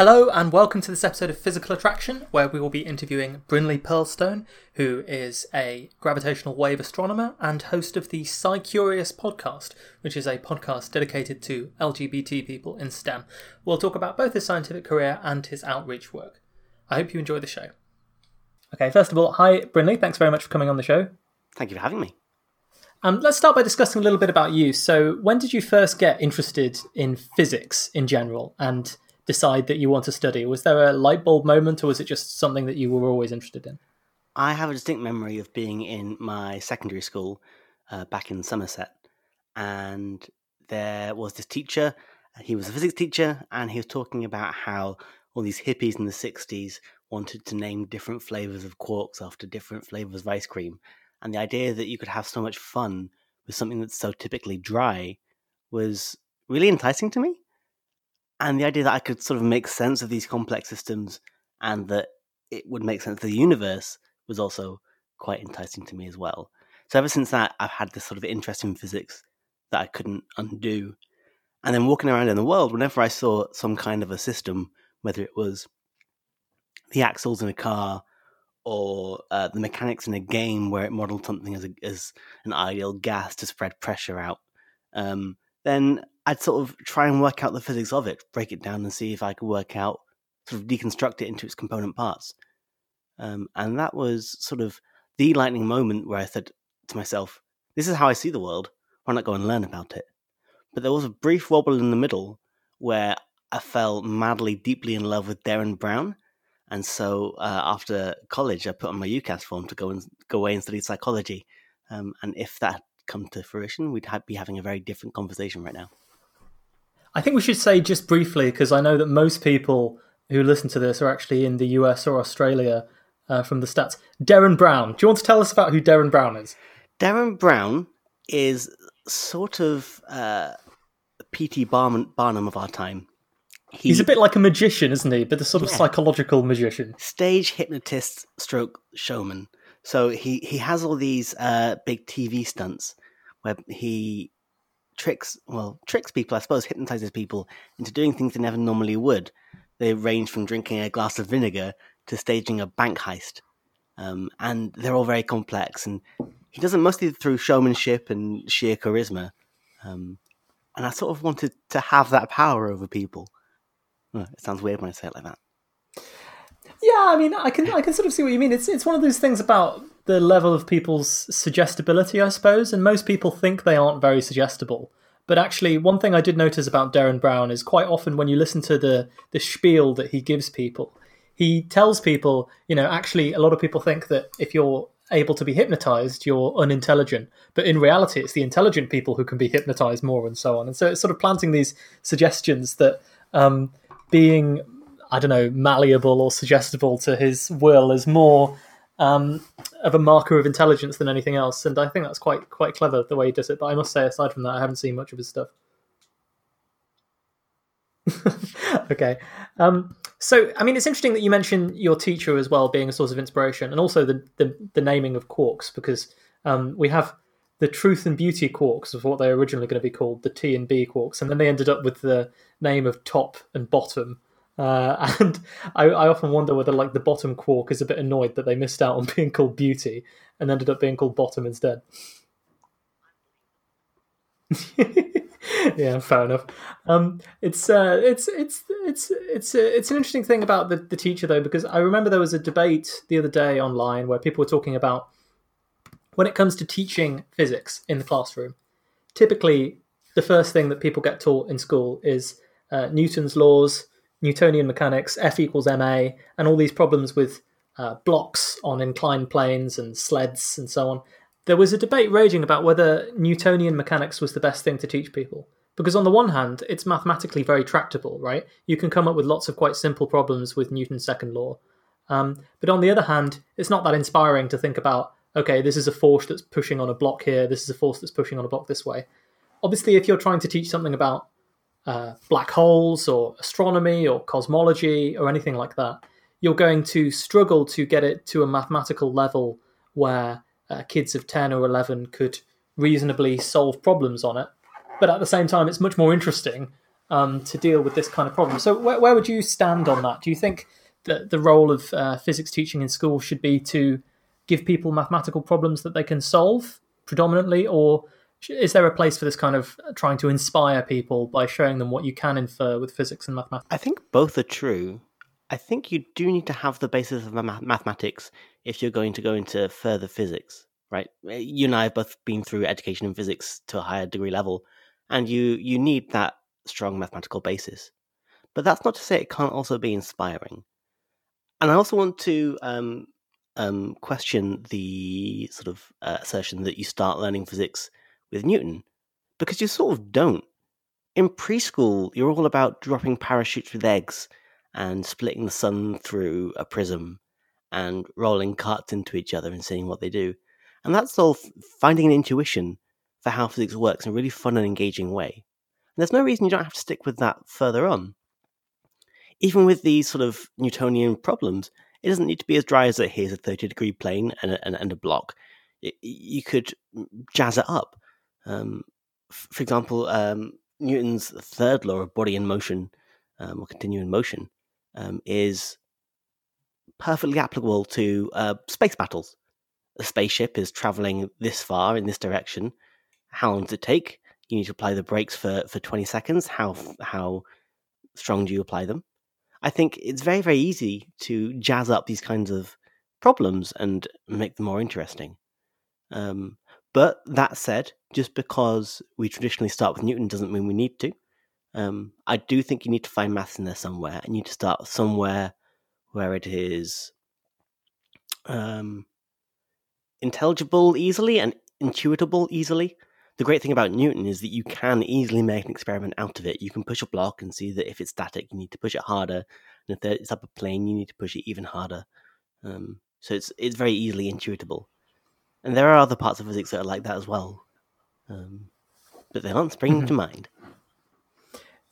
Hello and welcome to this episode of Physical Attraction, where we will be interviewing Brinley Pearlstone, who is a gravitational wave astronomer and host of the SciCurious podcast, which is a podcast dedicated to LGBT people in STEM. We'll talk about both his scientific career and his outreach work. I hope you enjoy the show. Okay, first of all, hi Brinley, thanks very much for coming on the show. Thank you for having me. Let's start by discussing a little bit about you. So when did you first get interested in physics in general and decide that you want to study? Was there a light bulb moment, or was it just something that you were always interested in? I have a distinct memory of being in my secondary school back in Somerset, and there was this teacher. He was a physics teacher, and he was talking about how all these hippies in the 60s wanted to name different flavours of quarks after different flavours of ice cream, and the idea that you could have so much fun with something that's so typically dry was really enticing to me. And the idea that I could sort of make sense of these complex systems and that it would make sense of the universe was also quite enticing to me as well. So ever since that, I've had this sort of interest in physics that I couldn't undo. And then walking around in the world, whenever I saw some kind of a system, whether it was the axles in a car or the mechanics in a game where it modeled something as an ideal gas to spread pressure out, then I'd sort of try and work out the physics of it, break it down and see if I could work out, sort of deconstruct it into its component parts. And that was sort of the lightning moment where I said to myself, this is how I see the world. Why not go and learn about it? But there was a brief wobble in the middle where I fell madly, deeply in love with Derren Brown. And so after college, I put on my UCAS form to go away and study psychology. And if that had come to fruition, we'd be having a very different conversation right now. I think we should say just briefly, because I know that most people who listen to this are actually in the US or Australia from the stats. Derren Brown. Do you want to tell us about who Derren Brown is? Derren Brown is sort of P.T. Barnum of our time. He's a bit like a magician, isn't he? But a sort of psychological magician. Stage hypnotist stroke showman. So he has all these big TV stunts where he tricks people, I suppose, hypnotizes people into doing things they never normally would. They range from drinking a glass of vinegar to staging a bank heist. And they're all very complex. And he does it mostly through showmanship and sheer charisma. And I sort of wanted to have that power over people. Well, it sounds weird when I say it like that. Yeah, I mean, I can sort of see what you mean. It's one of those things about the level of people's suggestibility, I suppose, and most people think they aren't very suggestible. But actually, one thing I did notice about Derren Brown is quite often when you listen to the spiel that he gives people, he tells people, you know, actually, a lot of people think that if you're able to be hypnotized, you're unintelligent. But in reality, it's the intelligent people who can be hypnotized more and so on. And so it's sort of planting these suggestions that being, I don't know, malleable or suggestible to his will is more of a marker of intelligence than anything else. And I think that's quite clever the way he does it. But I must say, aside from that, I haven't seen much of his stuff. Okay. So, I mean, it's interesting that you mentioned your teacher as well being a source of inspiration, and also the naming of quarks, because we have the truth and beauty quarks of what they were originally going to be called, the T and B quarks. And then they ended up with the name of top and bottom. And I often wonder whether, like, the bottom quark is a bit annoyed that they missed out on being called beauty and ended up being called bottom instead. Yeah, fair enough. It's an interesting thing about the teacher, though, because I remember there was a debate the other day online where people were talking about when it comes to teaching physics in the classroom. Typically, the first thing that people get taught in school is Newton's laws, Newtonian mechanics, F equals ma, and all these problems with blocks on inclined planes and sleds and so on. There was a debate raging about whether Newtonian mechanics was the best thing to teach people. Because on the one hand, it's mathematically very tractable, right? You can come up with lots of quite simple problems with Newton's second law. But on the other hand, it's not that inspiring to think about, okay, this is a force that's pushing on a block here, this is a force that's pushing on a block this way. Obviously, if you're trying to teach something about black holes or astronomy or cosmology or anything like that, you're going to struggle to get it to a mathematical level where kids of 10 or 11 could reasonably solve problems on it. But at the same time, it's much more interesting to deal with this kind of problem. So where would you stand on that? Do you think that the role of physics teaching in school should be to give people mathematical problems that they can solve predominantly, or is there a place for this kind of trying to inspire people by showing them what you can infer with physics and mathematics? I think both are true. I think you do need to have the basis of mathematics if you're going to go into further physics, right? You and I have both been through education in physics to a higher degree level, and you need that strong mathematical basis. But that's not to say it can't also be inspiring. And I also want to question the sort of assertion that you start learning physics with Newton, because you sort of don't. In preschool, you're all about dropping parachutes with eggs and splitting the sun through a prism and rolling carts into each other and seeing what they do. And that's all finding an intuition for how physics works in a really fun and engaging way. And there's no reason you don't have to stick with that further on. Even with these sort of Newtonian problems, it doesn't need to be as dry as that here's a 30-degree plane and a block. You could jazz it up. For example, Newton's third law of body in motion, or continuing motion, is perfectly applicable to space battles. A spaceship is traveling this far in this direction. How long does it take? You need to apply the brakes for 20 seconds. How strong do you apply them? I think it's very, very easy to jazz up these kinds of problems and make them more interesting. But that said, just because we traditionally start with Newton doesn't mean we need to. I do think you need to find maths in there somewhere. You need to start somewhere where it is intelligible easily and intuitable easily. The great thing about Newton is that you can easily make an experiment out of it. You can push a block and see that if it's static, you need to push it harder. And if it's up a plane, you need to push it even harder. So it's very easily intuitable. And there are other parts of physics that are like that as well. But they aren't springing to mind.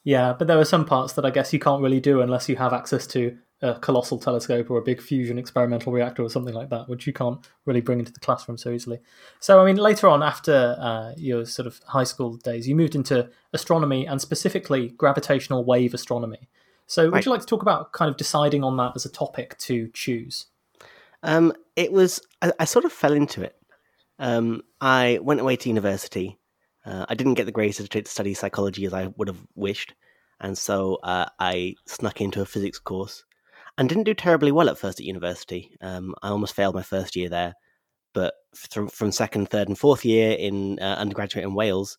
Yeah, but there are some parts that I guess you can't really do unless you have access to a colossal telescope or a big fusion experimental reactor or something like that, which you can't really bring into the classroom so easily. So, I mean, later on after your sort of high school days, you moved into astronomy and specifically gravitational wave astronomy. So would you like to talk about kind of deciding on that as a topic to choose? It was, I sort of fell into it. I went away to university. I didn't get the grades to study psychology as I would have wished. And so I snuck into a physics course. And didn't do terribly well at first at university. I almost failed my first year there. But from second, third and fourth year in undergraduate in Wales,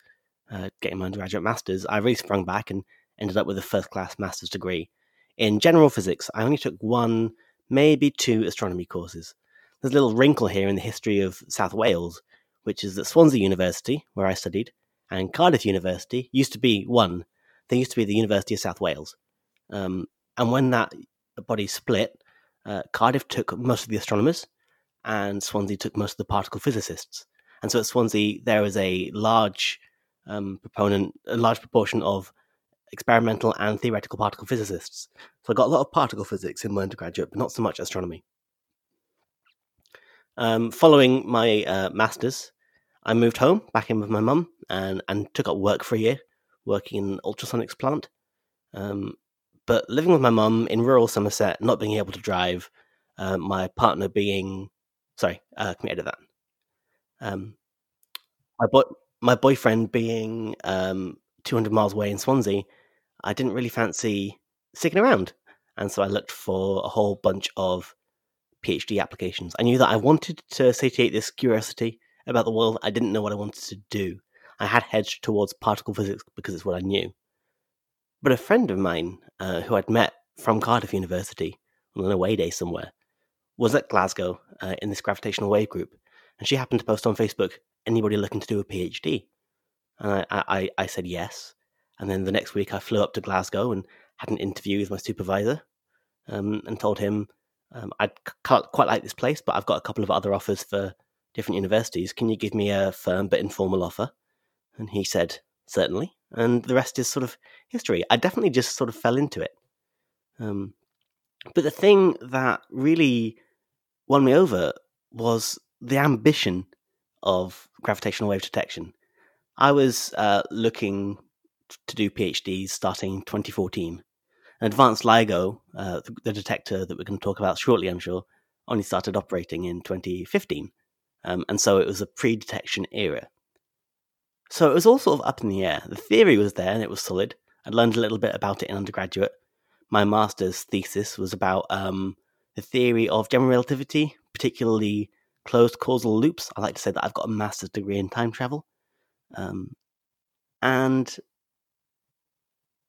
getting my undergraduate masters, I really sprung back and ended up with a first class master's degree. In general physics, I only took one, maybe two astronomy courses. There's a little wrinkle here in the history of South Wales, which is that Swansea University, where I studied, and Cardiff University used to be one. They used to be the University of South Wales. And when that body split, Cardiff took most of the astronomers and Swansea took most of the particle physicists. And so at Swansea, there is a large proportion of experimental and theoretical particle physicists. So I got a lot of particle physics in my undergraduate, but not so much astronomy. Following my masters, I moved home, back in with my mum, and took up work for a year, working in an ultrasonics plant. But living with my mum in rural Somerset, not being able to drive, my partner being... Sorry, can we edit that? My boyfriend being 200 miles away in Swansea, I didn't really fancy sticking around. And so I looked for a whole bunch of PhD applications. I knew that I wanted to satiate this curiosity about the world. I didn't know what I wanted to do. I had hedged towards particle physics because it's what I knew. But a friend of mine who I'd met from Cardiff University on an away day somewhere was at Glasgow in this gravitational wave group. And she happened to post on Facebook, anybody looking to do a PhD? And I said yes. And then the next week I flew up to Glasgow and had an interview with my supervisor and told him, I quite like this place, but I've got a couple of other offers for different universities. Can you give me a firm but informal offer? And he said, certainly. And the rest is sort of history. I definitely just sort of fell into it. But the thing that really won me over was the ambition of gravitational wave detection. I was looking to do PhDs starting 2014. And Advanced LIGO, the detector that we're going to talk about shortly, I'm sure, only started operating in 2015. And so it was a pre-detection era. So it was all sort of up in the air. The theory was there and it was solid. I learned a little bit about it in undergraduate. My master's thesis was about the theory of general relativity, particularly closed causal loops. I like to say that I've got a master's degree in time travel. And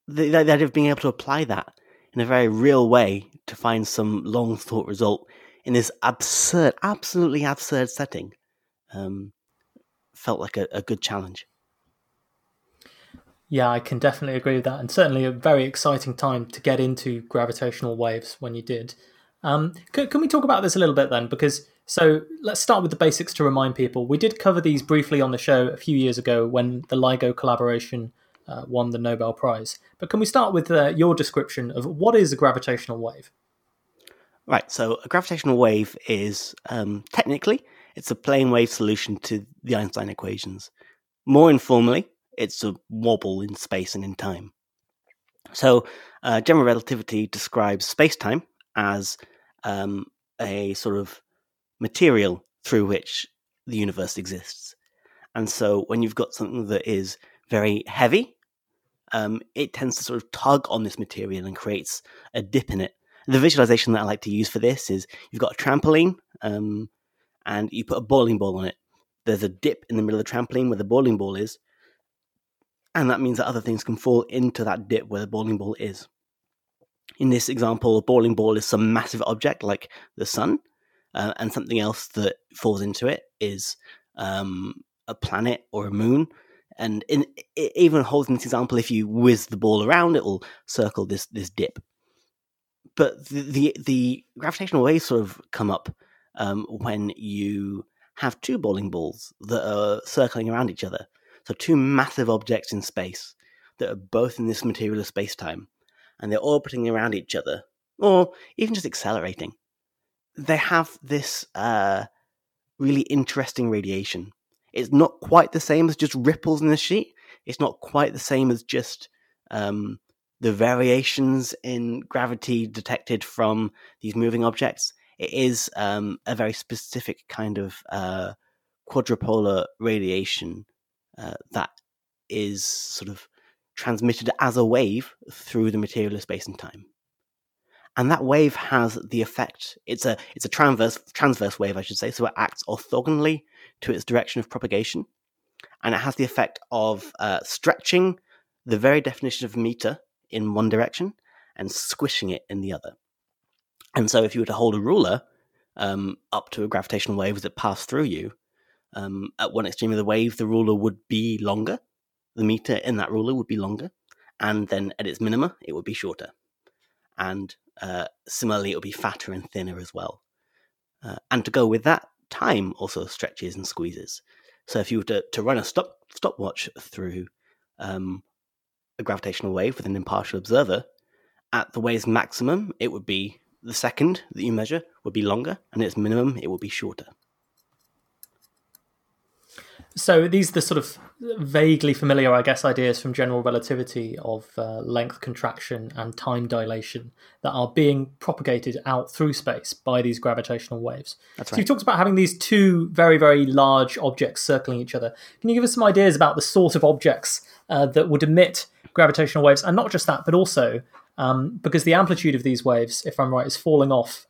the idea of being able to apply that in a very real way to find some long thought result in this absurd, absolutely absurd setting felt like a good challenge. Yeah, I can definitely agree with that. And certainly a very exciting time to get into gravitational waves when you did. Can we talk about this a little bit then? Because so let's start with the basics to remind people. We did cover these briefly on the show a few years ago when the LIGO collaboration won the Nobel Prize. But can we start with your description of what is a gravitational wave? Right, so a gravitational wave is, technically, it's a plane wave solution to the Einstein equations. More informally, it's a wobble in space and in time. So general relativity describes space-time as a sort of material through which the universe exists. And so when you've got something that is very heavy, it tends to sort of tug on this material and creates a dip in it. The visualization that I like to use for this is you've got a trampoline and you put a bowling ball on it. There's a dip in the middle of the trampoline where the bowling ball is, and that means that other things can fall into that dip where the bowling ball is. In this example, a bowling ball is some massive object like the sun, and something else that falls into it is a planet or a moon. And it even holds in this example, if you whiz the ball around, it will circle this dip. But the gravitational waves sort of come up when you have two bowling balls that are circling around each other. So two massive objects in space that are both in this material of space-time, and they're orbiting around each other, or even just accelerating. They have this really interesting radiation. It's not quite the same as just ripples in the sheet. It's not quite the same as just the variations in gravity detected from these moving objects. It is a very specific kind of quadrupolar radiation that is sort of transmitted as a wave through the material of space and time. And that wave has the effect, it's a transverse wave, I should say, so it acts orthogonally to its direction of propagation. And it has the effect of stretching the very definition of meter in one direction and squishing it in the other. And so if you were to hold a ruler up to a gravitational wave as it passed through you, at one extreme of the wave, the ruler would be longer. The meter in that ruler would be longer. And then at its minima, it would be shorter. And similarly, it would be fatter and thinner as well. And to go with that, time also stretches and squeezes. So if you were to run a stopwatch through a gravitational wave with an impartial observer, at the wave's maximum, it would be the second that you measure would be longer, and at its minimum, it would be shorter. So these are the sort of vaguely familiar, I guess, ideas from general relativity of length contraction and time dilation that are being propagated out through space by these gravitational waves. That's right. So you talked about having these two very, very large objects circling each other. Can you give us some ideas about the sort of objects that would emit gravitational waves? And not just that, but also because the amplitude of these waves, if I'm right, is falling off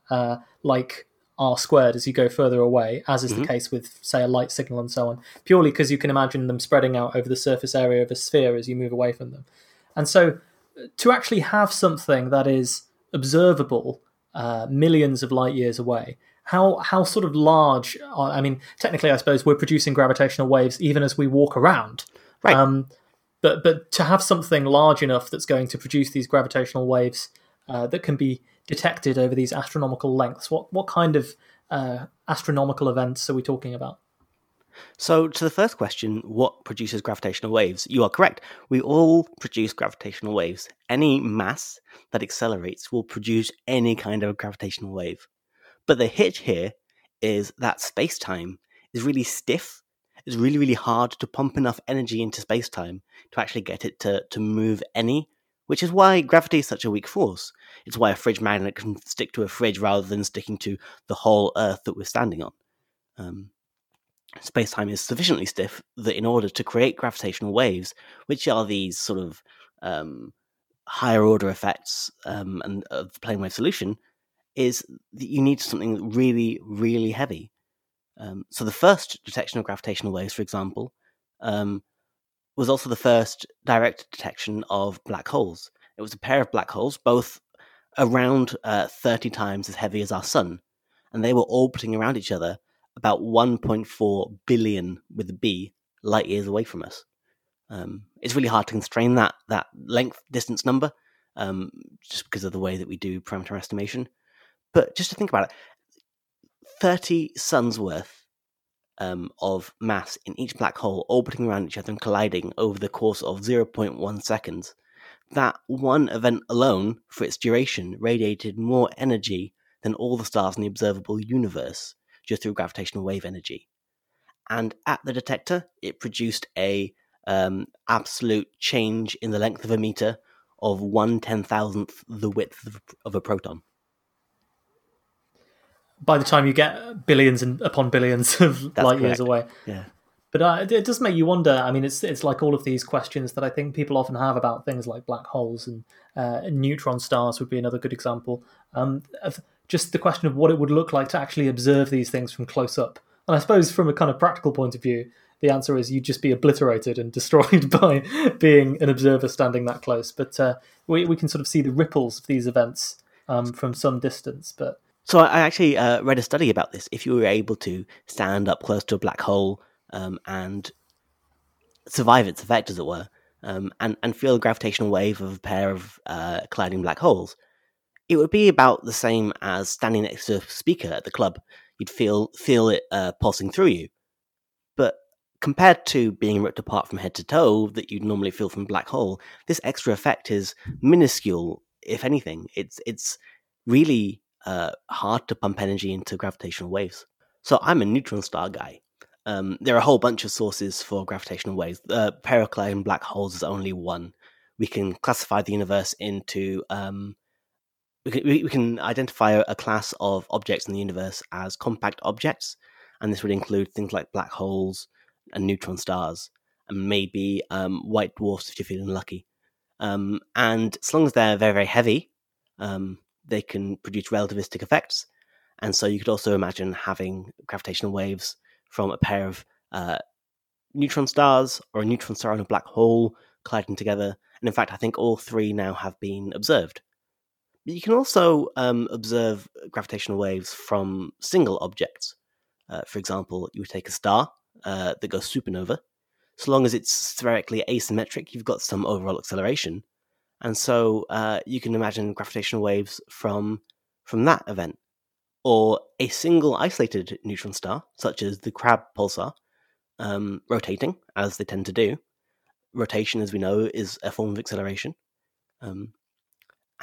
like R squared as you go further away, as is the case with, say, a light signal and so on, purely because you can imagine them spreading out over the surface area of a sphere as you move away from them. And so to actually have something that is observable millions of light years away, how sort of large are, I mean, technically, I suppose we're producing gravitational waves even as we walk around. Right. But to have something large enough that's going to produce these gravitational waves that can be detected over these astronomical lengths, what kind of astronomical events are we talking about? So to the first question, what produces gravitational waves? You are correct. We all produce gravitational waves. Any mass that accelerates will produce any kind of gravitational wave. But the hitch here is that space-time is really stiff. it's really, really hard to pump enough energy into space-time to actually get it to move any, which is why gravity is such a weak force. It's why a fridge magnet can stick to a fridge rather than sticking to the whole Earth that we're standing on. Space-time is sufficiently stiff that in order to create gravitational waves, which are these sort of higher-order effects and of the plane wave solution, is that you need something really, really heavy. So the first detection of gravitational waves, for example, was also the first direct detection of black holes. It was a pair of black holes, both around 30 times as heavy as our sun, and they were orbiting around each other about 1.4 billion, with a B, light years away from us. It's really hard to constrain that length distance number just because of the way that we do parameter estimation. But just to think about it, 30 suns worth of mass in each black hole orbiting around each other and colliding over the course of 0.1 seconds. That one event alone, for its duration, radiated more energy than all the stars in the observable universe just through gravitational wave energy. And at the detector, it produced a absolute change in the length of a meter of 1/10,000th the width of a proton. By the time you get billions and upon billions of light years away. Yeah. But it does make you wonder. I mean, it's like all of these questions that I think people often have about things like black holes and neutron stars would be another good example. Of just the question of what it would look like to actually observe these things from close up. And I suppose from a kind of practical point of view, the answer is you'd just be obliterated and destroyed by being an observer standing that close. But we can sort of see the ripples of these events from some distance, but... So I actually read a study about this. If you were able to stand up close to a black hole and survive its effect, as it were, and feel the gravitational wave of a pair of colliding black holes, it would be about the same as standing next to a speaker at the club. You'd feel it pulsing through you. But compared to being ripped apart from head to toe that you'd normally feel from a black hole, this extra effect is minuscule, if anything. It's really... hard to pump energy into gravitational waves. So I'm a neutron star guy. There are a whole bunch of sources for gravitational waves. Paracollision black holes is only one. We can classify the universe into... we can identify a class of objects in the universe as compact objects, and this would include things like black holes and neutron stars, and maybe white dwarfs if you're feeling lucky. And as long as they're very, very heavy... they can produce relativistic effects. And so you could also imagine having gravitational waves from a pair of neutron stars or a neutron star and a black hole colliding together. And in fact, I think all three now have been observed. But you can also observe gravitational waves from single objects. For example, you would take a star that goes supernova. So long as it's spherically asymmetric, you've got some overall acceleration. And so you can imagine gravitational waves from that event. Or a single isolated neutron star, such as the Crab Pulsar, rotating, as they tend to do. Rotation, as we know, is a form of acceleration.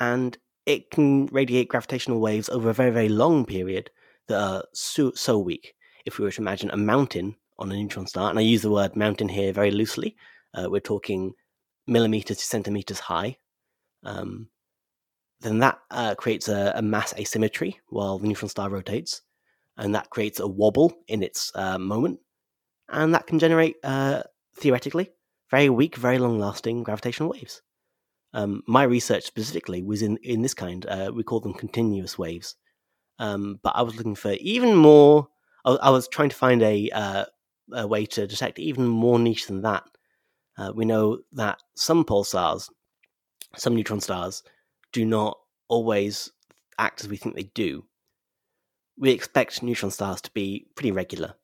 And it can radiate gravitational waves over a very, very long period that are so weak. If we were to imagine a mountain on a neutron star, and I use the word mountain here very loosely, we're talking millimeters to centimeters high, then that creates a mass asymmetry while the neutron star rotates, and that creates a wobble in its moment, and that can generate, theoretically, very weak, very long-lasting gravitational waves. My research specifically was in this kind. We call them continuous waves. But I was looking for even more... I was trying to find a way to detect even more niche than that. We know that some pulsars, some neutron stars, do not always act as we think they do. We expect neutron stars to be pretty regular.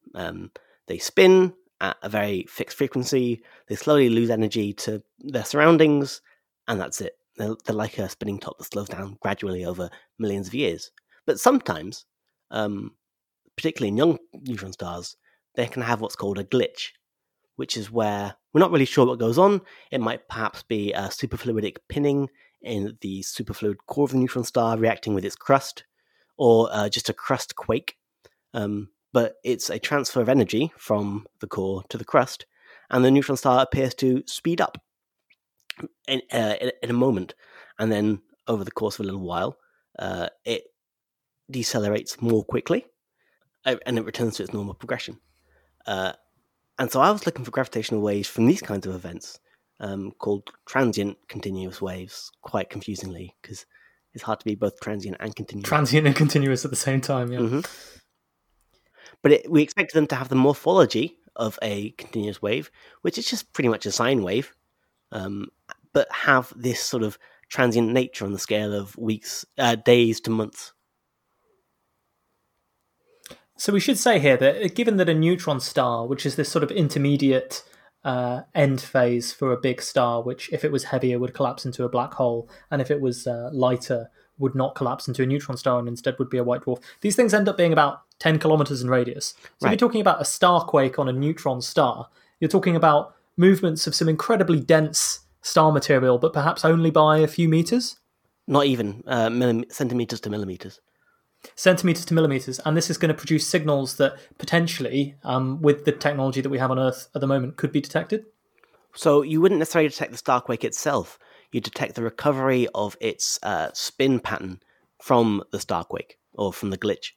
They spin at a very fixed frequency, they slowly lose energy to their surroundings, and that's it. They're like a spinning top that slows down gradually over millions of years. But sometimes, particularly in young neutron stars, they can have what's called a glitch, which is where we're not really sure what goes on. It might perhaps be a superfluidic pinning in the superfluid core of the neutron star reacting with its crust, or just a crust quake, but it's a transfer of energy from the core to the crust, and the neutron star appears to speed up in a moment, and then over the course of a little while, it decelerates more quickly, and it returns to its normal progression. And so I was looking for gravitational waves from these kinds of events, called transient continuous waves, quite confusingly, because it's hard to be both transient and continuous. Transient and continuous at the same time, yeah. Mm-hmm. But we expected them to have the morphology of a continuous wave, which is just pretty much a sine wave, but have this sort of transient nature on the scale of weeks, days to months. So we should say here that given that a neutron star, which is this sort of intermediate end phase for a big star, which if it was heavier would collapse into a black hole, and if it was lighter would not collapse into a neutron star and instead would be a white dwarf. These things end up being about 10 kilometers in radius. So if you're talking about a star quake on a neutron star, you're talking about movements of some incredibly dense star material, but perhaps only by a few meters? Not even, centimeters to millimeters. Centimetres to millimetres, and this is going to produce signals that potentially, with the technology that we have on Earth at the moment, could be detected? So you wouldn't necessarily detect the star quake itself. You detect the recovery of its spin pattern from the star quake, or from the glitch.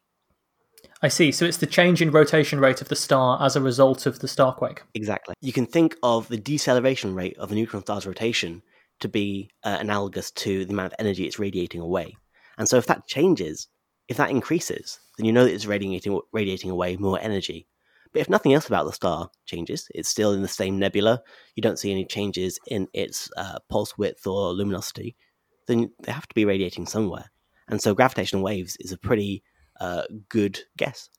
I see. So it's the change in rotation rate of the star as a result of the star quake. Exactly. You can think of the deceleration rate of a neutron star's rotation to be analogous to the amount of energy it's radiating away. And so if that changes, if that increases, then you know that it's radiating away more energy. But if nothing else about the star changes, it's still in the same nebula, you don't see any changes in its pulse width or luminosity, then they have to be radiating somewhere. And so gravitational waves is a pretty good guess.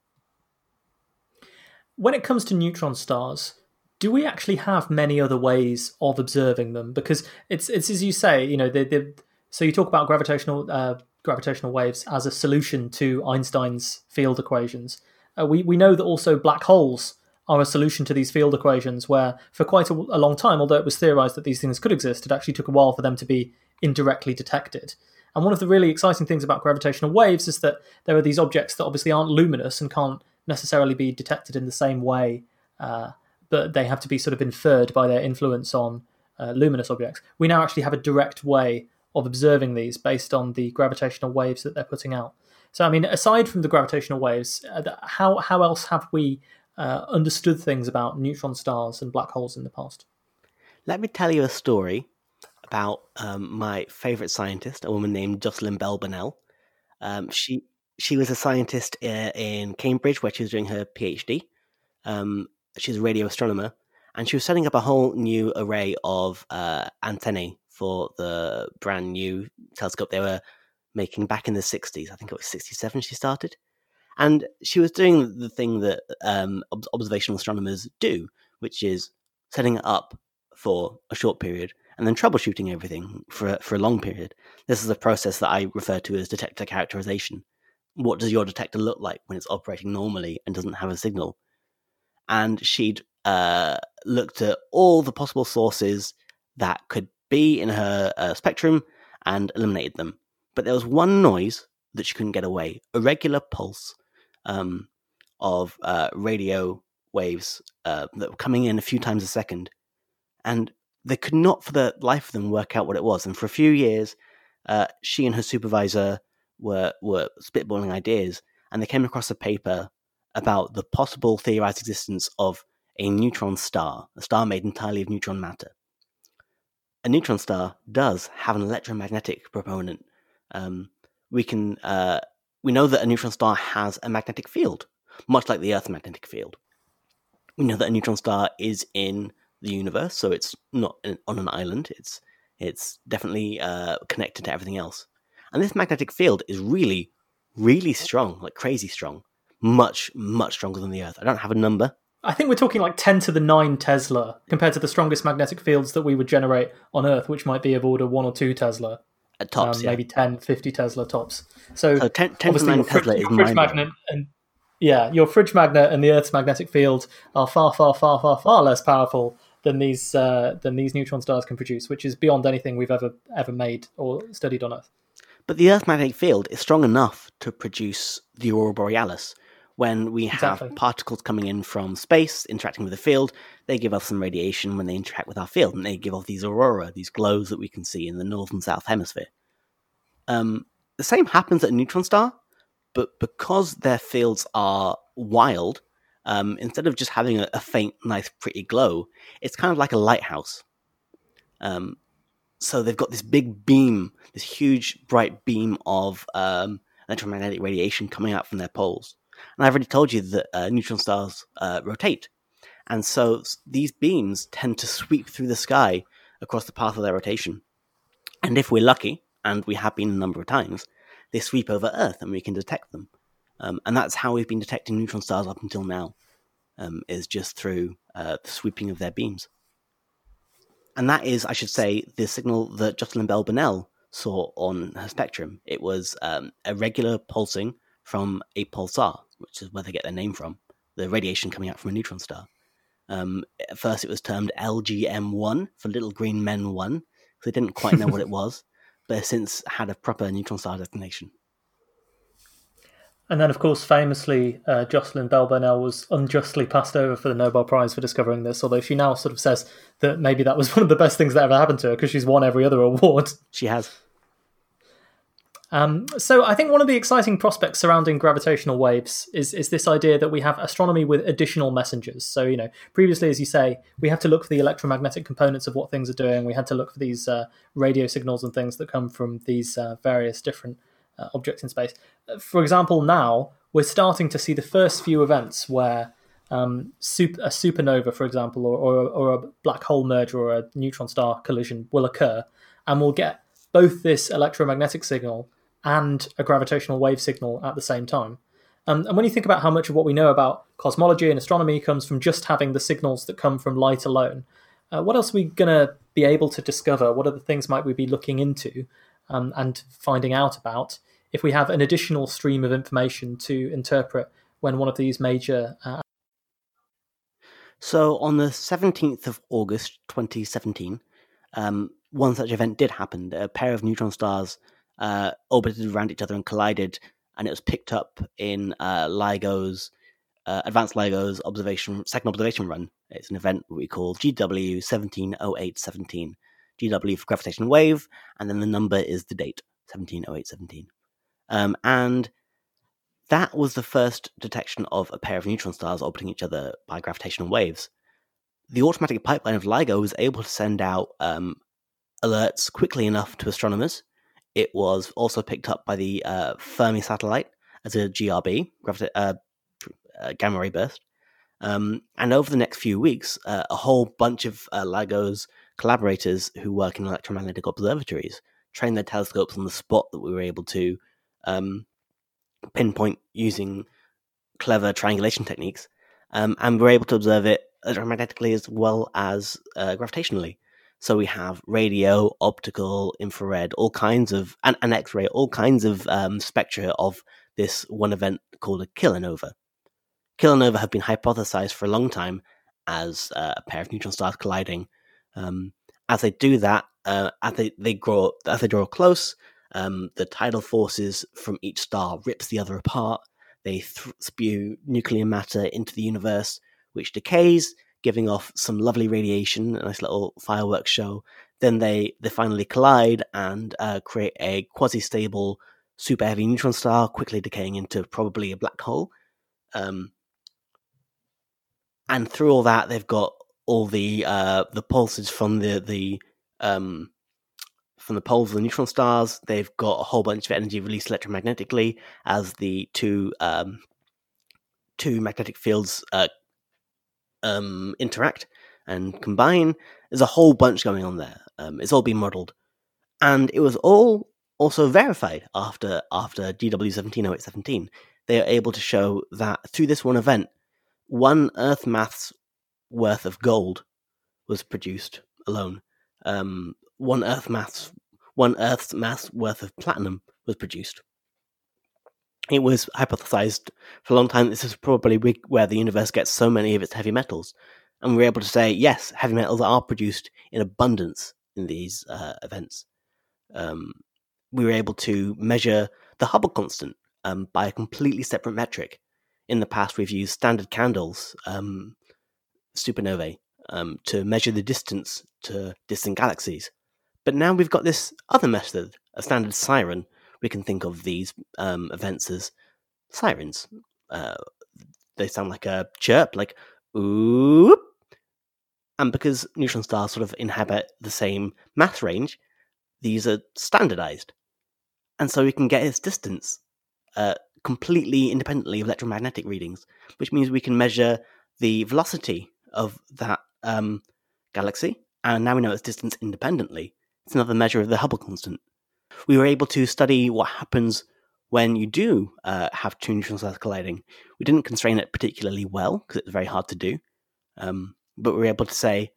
When it comes to neutron stars, do we actually have many other ways of observing them? Because it's as you say, you know, so you talk about gravitational waves as a solution to Einstein's field equations. We know that also black holes are a solution to these field equations, where for quite a long time, although it was theorized that these things could exist, it actually took a while for them to be indirectly detected. And one of the really exciting things about gravitational waves is that there are these objects that obviously aren't luminous and can't necessarily be detected in the same way, but they have to be sort of inferred by their influence on luminous objects. We now actually have a direct way of observing these based on the gravitational waves that they're putting out. So, I mean, aside from the gravitational waves, how else have we understood things about neutron stars and black holes in the past? Let me tell you a story about my favourite scientist, a woman named Jocelyn Bell Burnell. She was a scientist in Cambridge where she was doing her PhD. She's a radio astronomer, and she was setting up a whole new array of antennae for the brand new telescope they were making back in the 60s. I think it was 67 she started. And she was doing the thing that observational astronomers do, which is setting it up for a short period and then troubleshooting everything for a long period. This is a process that I refer to as detector characterization. What does your detector look like when it's operating normally and doesn't have a signal? And she'd looked at all the possible sources that could be in her spectrum and eliminated them. But there was one noise that she couldn't get away, a regular pulse of radio waves that were coming in a few times a second. And they could not for the life of them work out what it was. And for a few years, she and her supervisor were spitballing ideas, and they came across a paper about the possible theorized existence of a neutron star, a star made entirely of neutron matter. A neutron star does have an electromagnetic proponent. We know that a neutron star has a magnetic field, much like the Earth's magnetic field. We know that a neutron star is in the universe, so it's not on an island. It's definitely connected to everything else. And this magnetic field is really, really strong, like crazy strong, much, much stronger than the Earth. I don't have a number. I think we're talking like 10 to the 9 Tesla compared to the strongest magnetic fields that we would generate on Earth, which might be of order 1 or 2 Tesla. At tops, yeah. Maybe 10, 50 Tesla tops. So 10 to the 9 Tesla is mind blowing. Yeah, your fridge magnet and the Earth's magnetic field are far, far, far, far, far less powerful than these neutron stars can produce, which is beyond anything we've ever made or studied on Earth. But the Earth's magnetic field is strong enough to produce the aurora borealis, When we have particles coming in from space, interacting with the field, they give off some radiation when they interact with our field, and they give off these aurora, these glows that we can see in the north and south hemisphere. The same happens at a neutron star, but because their fields are wild, instead of just having a faint, nice, pretty glow, it's kind of like a lighthouse. So they've got this big beam, this huge, bright beam of electromagnetic radiation coming out from their poles. And I've already told you that neutron stars rotate. And so these beams tend to sweep through the sky across the path of their rotation. And if we're lucky, and we have been a number of times, they sweep over Earth and we can detect them. And that's how we've been detecting neutron stars up until now, is just through the sweeping of their beams. And that is, I should say, the signal that Jocelyn Bell Burnell saw on her spectrum. It was irregular pulsing from a pulsar, which is where they get their name from, the radiation coming out from a neutron star. At first it was termed LGM1 for Little Green Men 1, because they didn't quite know what it was, but since had a proper neutron star designation. And then, of course, famously, Jocelyn Bell Burnell was unjustly passed over for the Nobel Prize for discovering this, although she now sort of says that maybe that was one of the best things that ever happened to her, because she's won every other award. She has. So I think one of the exciting prospects surrounding gravitational waves is this idea that we have astronomy with additional messengers. So, you know, previously, as you say, we had to look for the electromagnetic components of what things are doing. We had to look for these radio signals and things that come from these various different objects in space. For example, now we're starting to see the first few events where a supernova, for example, or a black hole merger or a neutron star collision will occur, and we'll get both this electromagnetic signal and a gravitational wave signal at the same time. And when you think about how much of what we know about cosmology and astronomy comes from just having the signals that come from light alone, what else are we going to be able to discover? What other things might we be looking into and finding out about if we have an additional stream of information to interpret when one of these major... So on the 17th of August 2017, one such event did happen. A pair of neutron stars orbited around each other and collided, and it was picked up in LIGO's Advanced LIGO's second observation run. It's an event we call GW170817. GW for gravitational wave, and then the number is the date, 170817. And that was the first detection of a pair of neutron stars orbiting each other by gravitational waves. The automatic pipeline of LIGO was able to send out alerts quickly enough to astronomers. It was also picked up by the Fermi satellite as a GRB, gamma ray burst. And over the next few weeks, a whole bunch of LIGO's collaborators who work in electromagnetic observatories trained their telescopes on the spot that we were able to pinpoint using clever triangulation techniques. And we're able to observe it electromagnetically as well as gravitationally. So we have radio, optical, infrared, all kinds of, and X-ray, all kinds of spectra of this one event called a kilonova. Kilonova have been hypothesized for a long time as a pair of neutron stars colliding. As they do that, as they draw close, the tidal forces from each star rips the other apart. They spew nuclear matter into the universe, which decays, giving off some lovely radiation, a nice little fireworks show. Then they finally collide and create a quasi-stable super heavy neutron star, quickly decaying into probably a black hole. And through all that, they've got all the pulses from the poles of the neutron stars. They've got a whole bunch of energy released electromagnetically as the two magnetic fields interact and combine. There's a whole bunch going on there. It's all been modelled, and it was all also verified after GW170817. They are able to show that through this one event, one Earth math's worth of gold was produced alone. One Earth's math's worth of platinum was produced. It was hypothesized for a long time. This is probably where the universe gets so many of its heavy metals, and we're able to say yes, heavy metals are produced in abundance in these events. We were able to measure the Hubble constant by a completely separate metric. in the past, we've used standard candles, supernovae, to measure the distance to distant galaxies. But now we've got this other method, a standard siren. We can think of these events as sirens. They sound like a chirp, like oop. And because neutron stars sort of inhabit the same mass range, these are standardized. And so we can get its distance completely independently of electromagnetic readings, which means we can measure the velocity of that galaxy. And now we know its distance independently. It's another measure of the Hubble constant. We were able to study what happens when you do have two neutron stars colliding. We didn't constrain it particularly well because it's very hard to do. But we were able to say,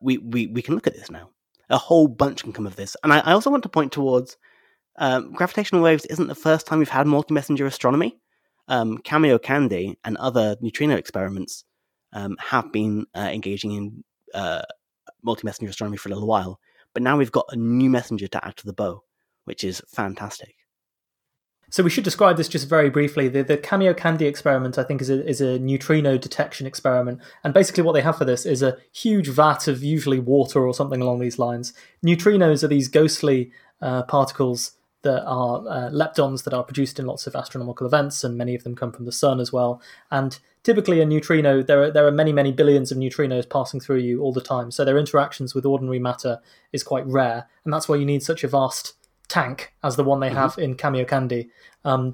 we can look at this now. A whole bunch can come of this. And I also want to point towards gravitational waves isn't the first time we've had multi-messenger astronomy. Kamiokande and other neutrino experiments have been engaging in multi-messenger astronomy for a little while. But now we've got a new messenger to add to the bow, which is fantastic. So we should describe this just very briefly. The Kamiokande experiment, I think, is a neutrino detection experiment. And basically what they have for this is a huge vat of usually water or something along these lines. Neutrinos are these ghostly particles that are leptons that are produced in lots of astronomical events, and many of them come from the sun as well. And typically a neutrino, there are many, many billions of neutrinos passing through you all the time. So their interactions with ordinary matter is quite rare. And that's why you need such a vast tank as the one they have in Kamiokande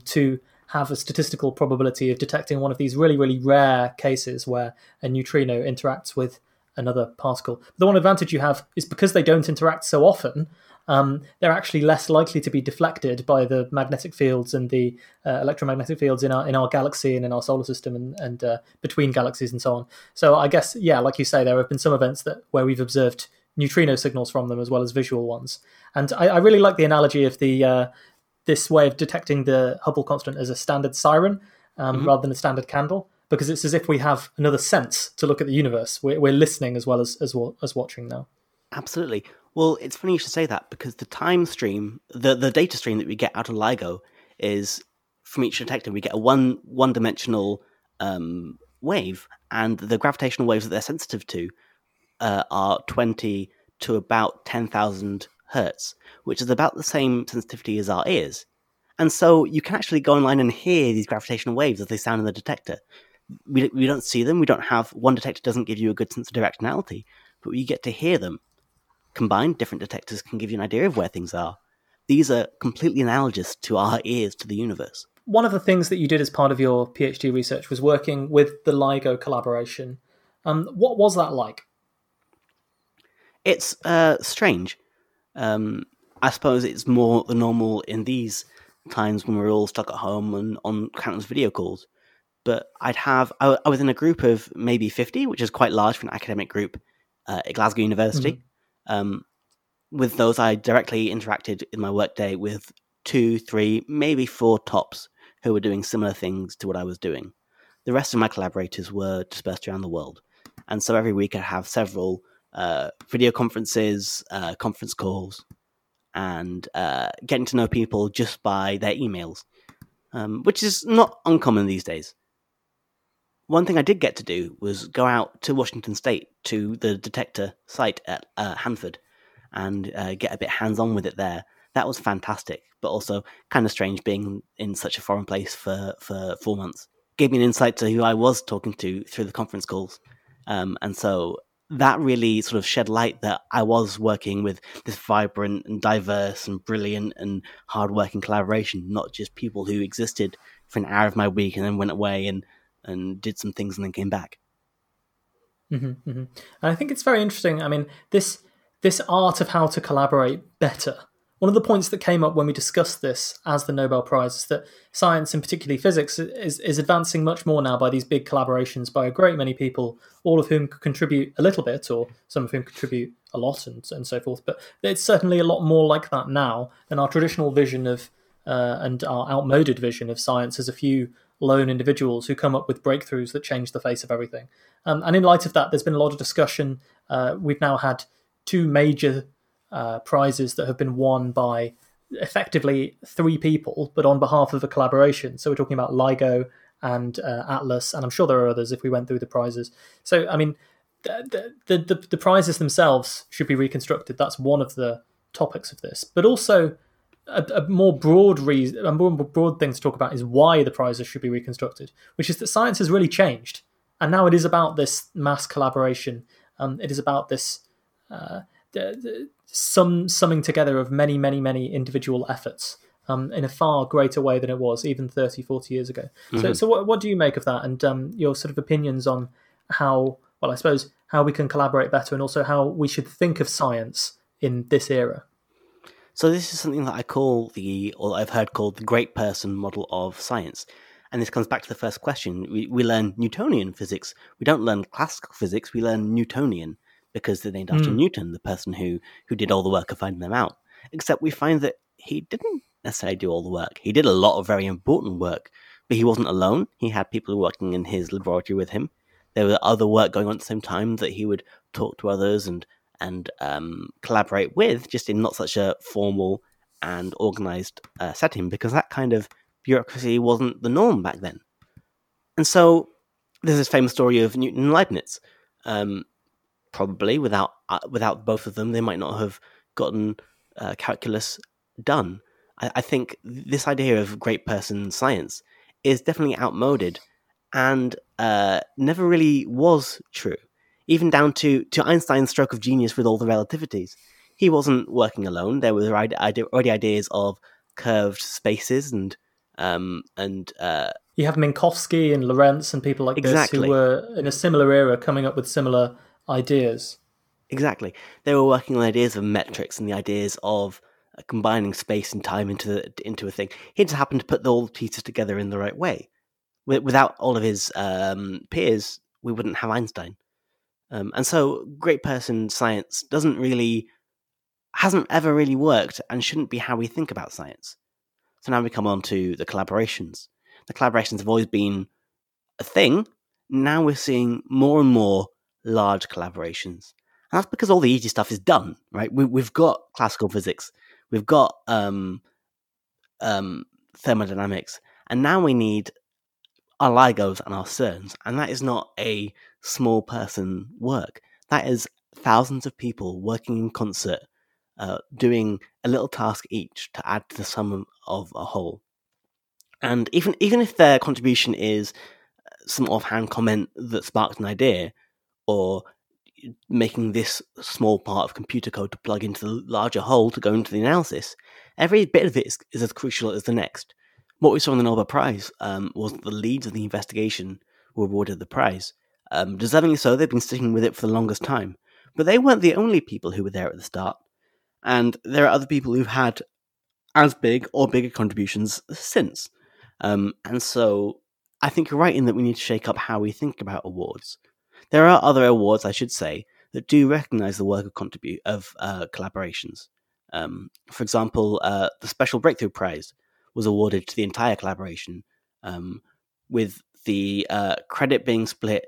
to have a statistical probability of detecting one of these really, really rare cases where a neutrino interacts with another particle. The one advantage you have is because they don't interact so often, they're actually less likely to be deflected by the magnetic fields and the electromagnetic fields in our galaxy and in our solar system and between galaxies and so on. So I guess, yeah, like you say, there have been some events where we've observed neutrino signals from them as well as visual ones. And I really like the analogy of this way of detecting the Hubble constant as a standard siren rather than a standard candle, because it's as if we have another sense to look at the universe. We're listening as well as watching now. Absolutely. Well, it's funny you should say that, because the time stream, the data stream that we get out of LIGO is from each detector. We get a one-dimensional wave, and the gravitational waves that they're sensitive to are 20 to about 10,000 hertz, which is about the same sensitivity as our ears. And so you can actually go online and hear these gravitational waves as they sound in the detector. We don't see them. We don't have... One detector doesn't give you a good sense of directionality, but we get to hear them. Combined, different detectors can give you an idea of where things are. These are completely analogous to our ears, to the universe. One of the things that you did as part of your PhD research was working with the LIGO collaboration. What was that like? It's strange. I suppose it's more the normal in these times when we're all stuck at home and on countless video calls. But I was in a group of maybe 50, which is quite large for an academic group at Glasgow University. With those, I directly interacted in my workday with 2, 3, maybe 4 tops who were doing similar things to what I was doing. The rest of my collaborators were dispersed around the world. And so every week I'd have several video conferences, conference calls, and getting to know people just by their emails, which is not uncommon these days. One thing I did get to do was go out to Washington State to the detector site at Hanford and get a bit hands-on with it there. That was fantastic, but also kind of strange being in such a foreign place for 4 months. Gave me an insight to who I was talking to through the conference calls, and so... That really sort of shed light that I was working with this vibrant and diverse and brilliant and hardworking collaboration, not just people who existed for an hour of my week and then went away and did some things and then came back. And I think it's very interesting. I mean, this art of how to collaborate better. One of the points that came up when we discussed this as the Nobel Prize is that science, and particularly physics, is advancing much more now by these big collaborations by a great many people, all of whom contribute a little bit, or some of whom contribute a lot, and so forth. But it's certainly a lot more like that now than our traditional vision of, and our outmoded vision of science as a few lone individuals who come up with breakthroughs that change the face of everything. And in light of that, there's been a lot of discussion. We've now had 2 major prizes that have been won by effectively 3 people, but on behalf of a collaboration. So we're talking about LIGO and Atlas, and I'm sure there are others if we went through the prizes. So, I mean, the prizes themselves should be reconstructed. That's one of the topics of this. But also a more broad thing to talk about is why the prizes should be reconstructed, which is that science has really changed. And now it is about this mass collaboration. It is about this summing together of many, many, many individual efforts in a far greater way than it was even 30, 40 years ago. Mm-hmm. So what do you make of that, and your sort of opinions on how, well, I suppose, how we can collaborate better, and also how we should think of science in this era? So this is something that I call I've heard called the great person model of science. And this comes back to the first question. We learn Newtonian physics. We don't learn classical physics. We learn Newtonian because they're named after Newton, the person who did all the work of finding them out. Except we find that he didn't necessarily do all the work. He did a lot of very important work, but he wasn't alone. He had people working in his laboratory with him. There was other work going on at the same time that he would talk to others and collaborate with, just in not such a formal and organized setting, because that kind of bureaucracy wasn't the norm back then. And so there's this famous story of Newton and Leibniz. Probably without both of them, they might not have gotten calculus done. I think this idea of great person science is definitely outmoded and never really was true. Even down to Einstein's stroke of genius with all the relativities. He wasn't working alone. There were already ideas of curved spaces and you have Minkowski and Lorentz and people like this who were in a similar era coming up with similar ideas. Exactly. They were working on ideas of metrics and the ideas of combining space and time into a thing. He just happened to put all the pieces together in the right way. Without all of his peers, we wouldn't have Einstein. And so great person science hasn't ever really worked and shouldn't be how we think about science. So now we come on to the collaborations. The collaborations have always been a thing. Now we're seeing more and more large collaborations. And that's because all the easy stuff is done, right? We've got classical physics. We've got thermodynamics. And now we need our LIGOs and our CERNs. And that is not a small person work. That is thousands of people working in concert, doing a little task each to add to the sum of a whole. And even if their contribution is some offhand comment that sparked an idea, or making this small part of computer code to plug into the larger whole to go into the analysis, every bit of it is as crucial as the next. What we saw in the Nobel Prize was that the leads of the investigation were awarded the prize. Deservingly so, they've been sticking with it for the longest time. But they weren't the only people who were there at the start. And there are other people who've had as big or bigger contributions since. And so I think you're right in that we need to shake up how we think about awards. There are other awards, I should say, that do recognise the work of collaborations. For example, the Special Breakthrough Prize was awarded to the entire collaboration, with the credit being split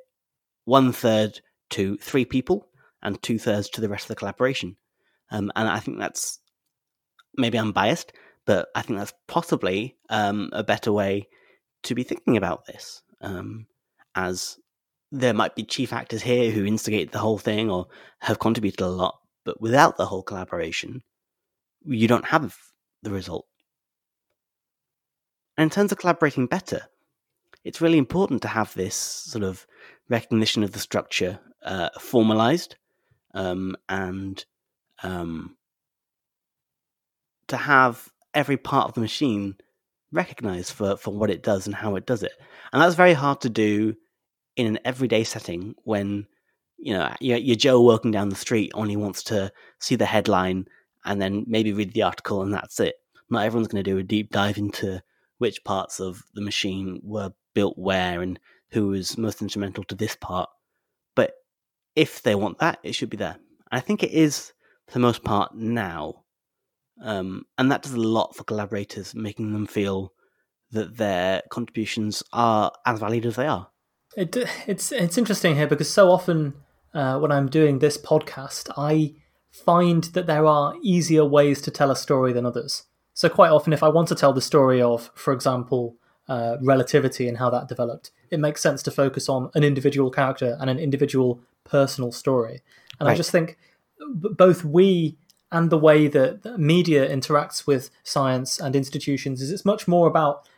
1/3 to three people and 2/3 to the rest of the collaboration. And I think that's, maybe I'm biased, but I think that's possibly a better way to be thinking about this, as there might be chief actors here who instigate the whole thing or have contributed a lot, but without the whole collaboration, you don't have the result. And in terms of collaborating better, it's really important to have this sort of recognition of the structure formalized, and to have every part of the machine recognized for what it does and how it does it. And that's very hard to do in an everyday setting when, your Joe walking down the street only wants to see the headline and then maybe read the article and that's it. Not everyone's going to do a deep dive into which parts of the machine were built where and who was most instrumental to this part. But if they want that, it should be there. I think it is, for the most part, now. And that does a lot for collaborators, making them feel that their contributions are as valued as they are. It's interesting here because so often when I'm doing this podcast, I find that there are easier ways to tell a story than others. So quite often, if I want to tell the story of, for example, relativity and how that developed, it makes sense to focus on an individual character and an individual personal story. And I just think both we and the way that media interacts with science and institutions is it's much more about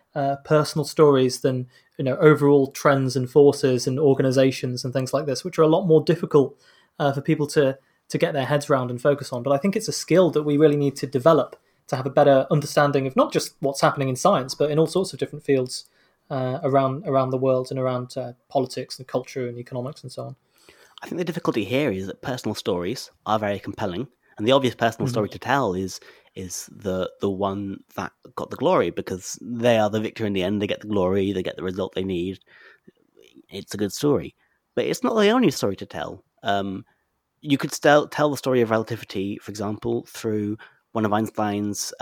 personal stories than, you know, overall trends and forces and organizations and things like this, which are a lot more difficult for people to get their heads around and focus on. But I think it's a skill that we really need to develop to have a better understanding of not just what's happening in science, but in all sorts of different fields around the world and around politics and culture and economics and so on. I think the difficulty here is that personal stories are very compelling, and the obvious personal story to tell is the one that got the glory, because they are the victor in the end. They get the glory, they get the result they need. It's a good story, but it's not the only story to tell. You could still tell the story of relativity, for example, through one of Einstein's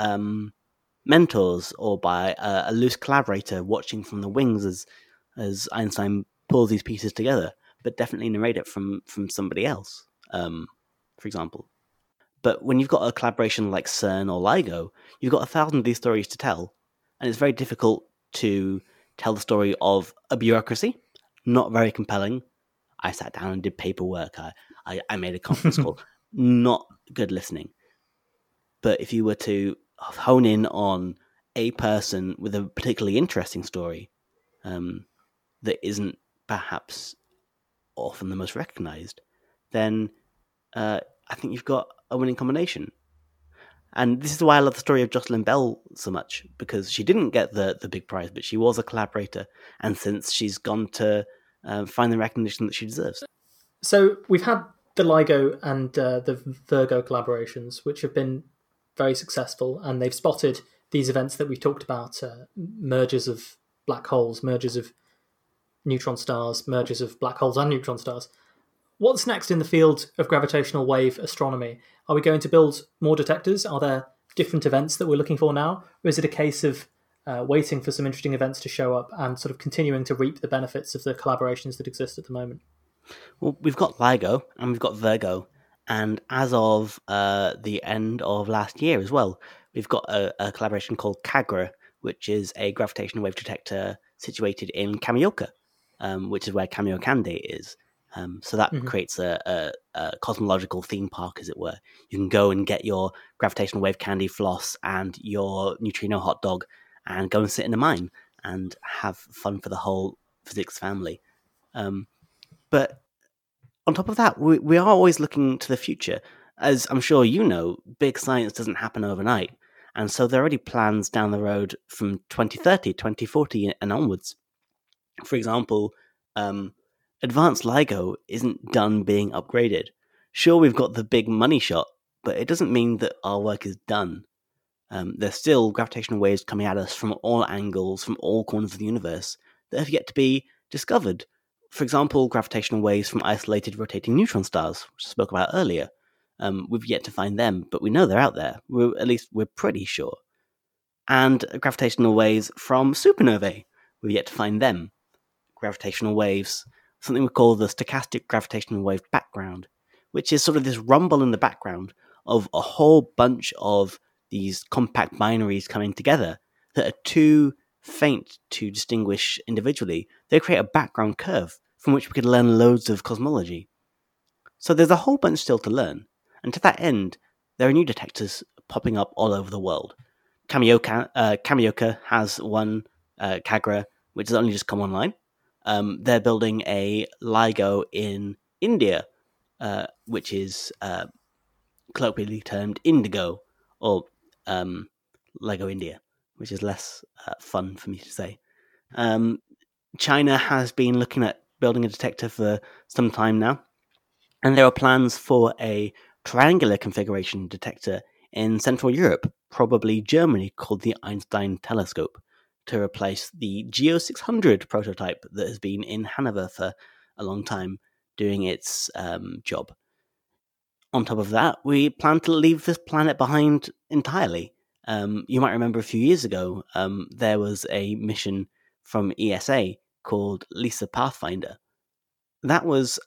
mentors, or by a loose collaborator watching from the wings as Einstein pulls these pieces together, but definitely narrate it from somebody else, for example. But when you've got a collaboration like CERN or LIGO, you've got 1,000 of these stories to tell, and it's very difficult to tell the story of a bureaucracy. Not very compelling. I sat down and did paperwork. I made a conference call. Not good listening. But if you were to hone in on a person with a particularly interesting story that isn't perhaps often the most recognized, then I think you've got a winning combination. And this is why I love the story of Jocelyn Bell so much, because she didn't get the big prize, but she was a collaborator. And since she's gone to find the recognition that she deserves. So we've had the LIGO and the Virgo collaborations, which have been very successful, and they've spotted these events that we've talked about, mergers of black holes, mergers of neutron stars, mergers of black holes and neutron stars. What's next in the field of gravitational wave astronomy? Are we going to build more detectors? Are there different events that we're looking for now? Or is it a case of waiting for some interesting events to show up and sort of continuing to reap the benefits of the collaborations that exist at the moment? Well, we've got LIGO and we've got Virgo. And as of the end of last year as well, we've got a collaboration called KAGRA, which is a gravitational wave detector situated in Kamioka, which is where Kamiokande is. So that creates a cosmological theme park, as it were. You can go and get your gravitational wave candy floss and your neutrino hot dog and go and sit in a mine and have fun for the whole physics family. But on top of that, we are always looking to the future. As I'm sure you know, big science doesn't happen overnight. And so there are already plans down the road from 2030, 2040 and onwards. For example, Advanced LIGO isn't done being upgraded. Sure, we've got the big money shot, but it doesn't mean that our work is done. There's still gravitational waves coming at us from all angles, from all corners of the universe that have yet to be discovered. For example, gravitational waves from isolated rotating neutron stars, which I spoke about earlier. We've yet to find them, but we know they're out there. We're pretty sure. And gravitational waves from supernovae. We've yet to find them. Gravitational waves, something we call the stochastic gravitational wave background, which is sort of this rumble in the background of a whole bunch of these compact binaries coming together that are too faint to distinguish individually. They create a background curve from which we could learn loads of cosmology. So there's a whole bunch still to learn. And to that end, there are new detectors popping up all over the world. Kamioka has one, KAGRA, which has only just come online. They're building a LIGO in India, which is colloquially termed Indigo, or LIGO India, which is less fun for me to say. China has been looking at building a detector for some time now, and there are plans for a triangular configuration detector in Central Europe, probably Germany, called the Einstein Telescope, to replace the GEO600 prototype that has been in Hanover for a long time doing its job. On top of that, we plan to leave this planet behind entirely. You might remember a few years ago, there was a mission from ESA called LISA Pathfinder. That was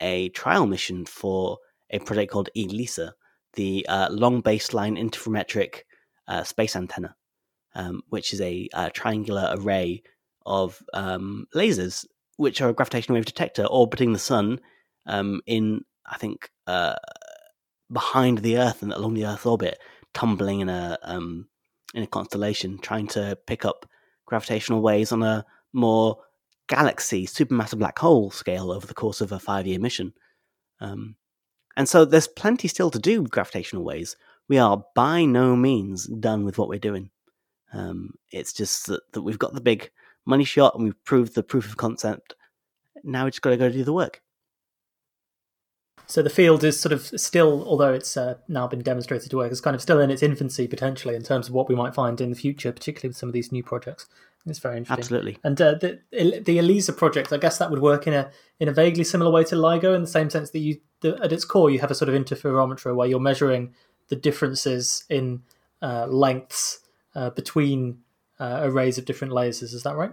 a trial mission for a project called ELISA, the long baseline interferometric space antenna. which is a triangular array of lasers, which are a gravitational wave detector orbiting the sun in, I think, behind the Earth and along the Earth's orbit, tumbling in a constellation, trying to pick up gravitational waves on a more galaxy, supermassive black hole scale over the course of a 5-year mission. And so there's plenty still to do with gravitational waves. We are by no means done with what we're doing. It's just that we've got the big money shot and we've proved the proof of concept. Now we've just got to go do the work. So the field is sort of still, although it's now been demonstrated to work, it's kind of still in its infancy potentially in terms of what we might find in the future, particularly with some of these new projects. It's very interesting. Absolutely. And the ELISA project, I guess that would work in a vaguely similar way to LIGO, in the same sense that at its core you have a sort of interferometer where you're measuring the differences in lengths between arrays of different lasers. Is that right?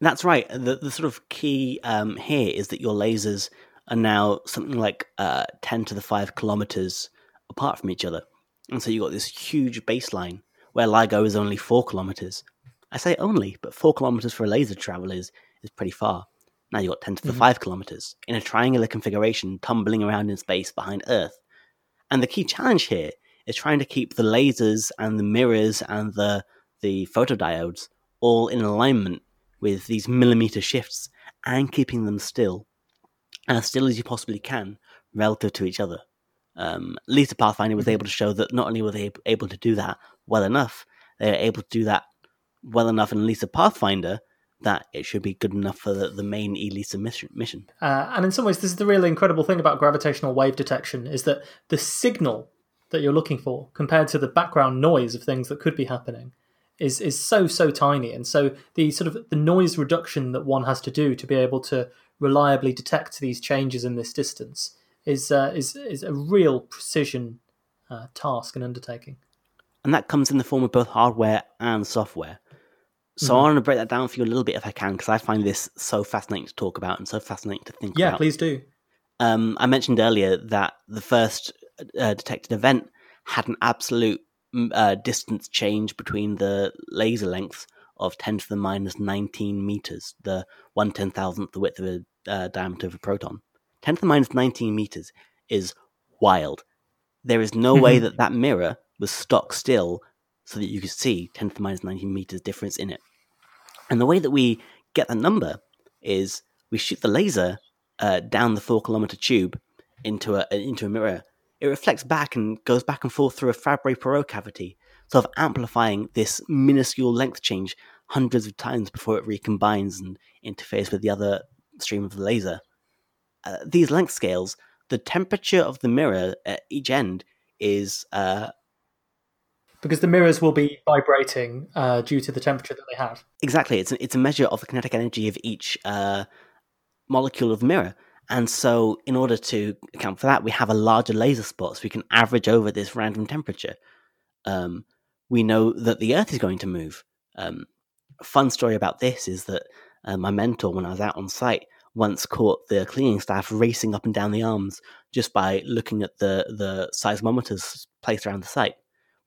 That's right. The sort of key here is that your lasers are now something like 10 to the 5 kilometers apart from each other. And so you've got this huge baseline where LIGO is only 4 kilometers. I say only, but 4 kilometers for a laser travel is pretty far. Now you've got 10 to the 5 kilometers in a triangular configuration tumbling around in space behind Earth. And the key challenge here is trying to keep the lasers and the mirrors and the photodiodes all in alignment with these millimeter shifts and keeping them still, as still as you possibly can, relative to each other. LISA Pathfinder was able to show that not only were they able to do that well enough, they were able to do that well enough in LISA Pathfinder that it should be good enough for the main ELISA mission. And in some ways, this is the really incredible thing about gravitational wave detection, is that the signal that you're looking for, compared to the background noise of things that could be happening, is so tiny. And so the sort of the noise reduction that one has to do to be able to reliably detect these changes in this distance is a real precision task and undertaking. And that comes in the form of both hardware and software. So I want to break that down for you a little bit if I can, because I find this so fascinating to talk about and so fascinating to think about. Yeah, please do. I mentioned earlier that the first detected event had an absolute distance change between the laser lengths of 10 to the minus 19 meters, the 1/10,000th the width of a diameter of a proton. 10 to the minus 19 meters is wild. There is no way that mirror was stuck still so that you could see 10 to the minus 19 meters difference in it. And the way that we get that number is we shoot the laser down the 4-kilometer tube into a mirror. It reflects back and goes back and forth through a Fabry-Perot cavity, sort of amplifying this minuscule length change hundreds of times before it recombines and interferes with the other stream of the laser. These length scales, the temperature of the mirror at each end is... because the mirrors will be vibrating due to the temperature that they have. Exactly. It's a measure of the kinetic energy of each molecule of the mirror. And so in order to account for that, we have a larger laser spot, so we can average over this random temperature. We know that the Earth is going to move. A fun story about this is that my mentor, when I was out on site, once caught the cleaning staff racing up and down the arms just by looking at the seismometers placed around the site.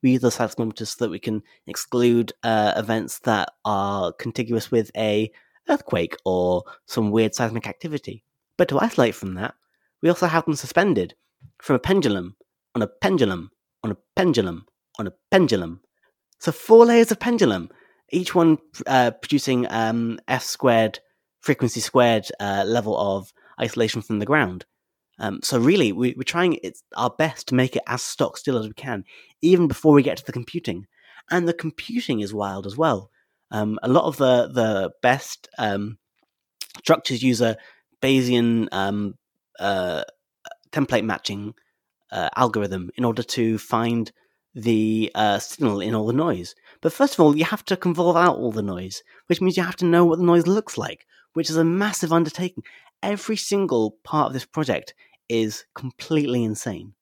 We use the seismometers so that we can exclude events that are contiguous with an earthquake or some weird seismic activity. But to isolate from that, we also have them suspended from a pendulum, on a pendulum, on a pendulum, on a pendulum. So 4 layers of pendulum, each one producing F² frequency² level of isolation from the ground. So really, we're trying our best to make it as stock still as we can, even before we get to the computing. And the computing is wild as well. A lot of the best structures use a Bayesian template matching algorithm in order to find the signal in all the noise. But first of all, you have to convolve out all the noise, which means you have to know what the noise looks like, which is a massive undertaking. Every single part of this project is completely insane.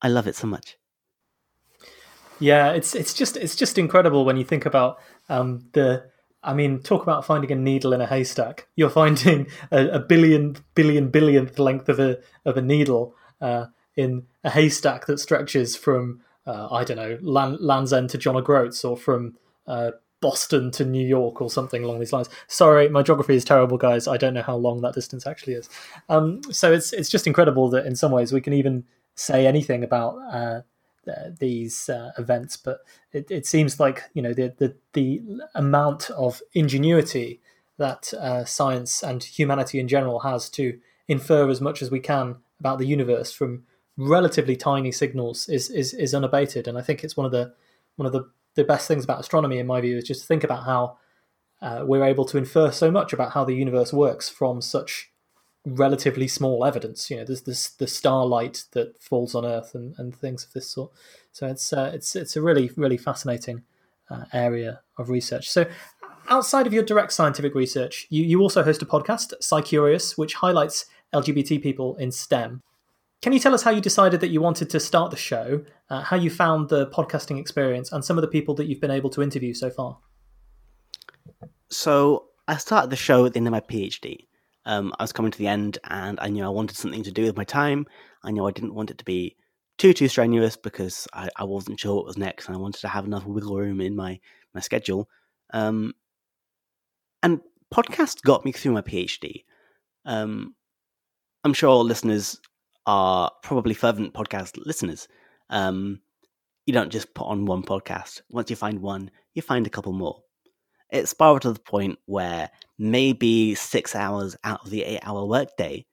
I love it so much. Yeah, it's just incredible when you think about talk about finding a needle in a haystack. You're finding a billionth length of a needle in a haystack that stretches from I don't know, Land's End to John O'Groats, or from Boston to New York, or something along these lines. Sorry, my geography is terrible, guys. I don't know how long that distance actually is. So it's just incredible that in some ways we can even say anything about these events, but it seems like, you know, the amount of ingenuity that science and humanity in general has to infer as much as we can about the universe from relatively tiny signals is unabated. And I think it's one of the best things about astronomy, in my view, is just to think about how we're able to infer so much about how the universe works from such relatively small evidence. You know, there's the starlight that falls on Earth and things of this sort. So it's a really, really fascinating area of research. So outside of your direct scientific research, you also host a podcast, SciCurious, which highlights LGBT people in STEM. Can you tell us how you decided that you wanted to start the show, how you found the podcasting experience, and some of the people that you've been able to interview so far? So I started the show at the end of my PhD. I was coming to the end, and I knew I wanted something to do with my time. I knew I didn't want it to be too strenuous, because I wasn't sure what was next, and I wanted to have enough wiggle room in my schedule. And podcasts got me through my PhD. I'm sure listeners are probably fervent podcast listeners. You don't just put on one podcast. Once you find one, you find a couple more. It spiraled to the point where maybe 6 hours out of the 8-hour workday,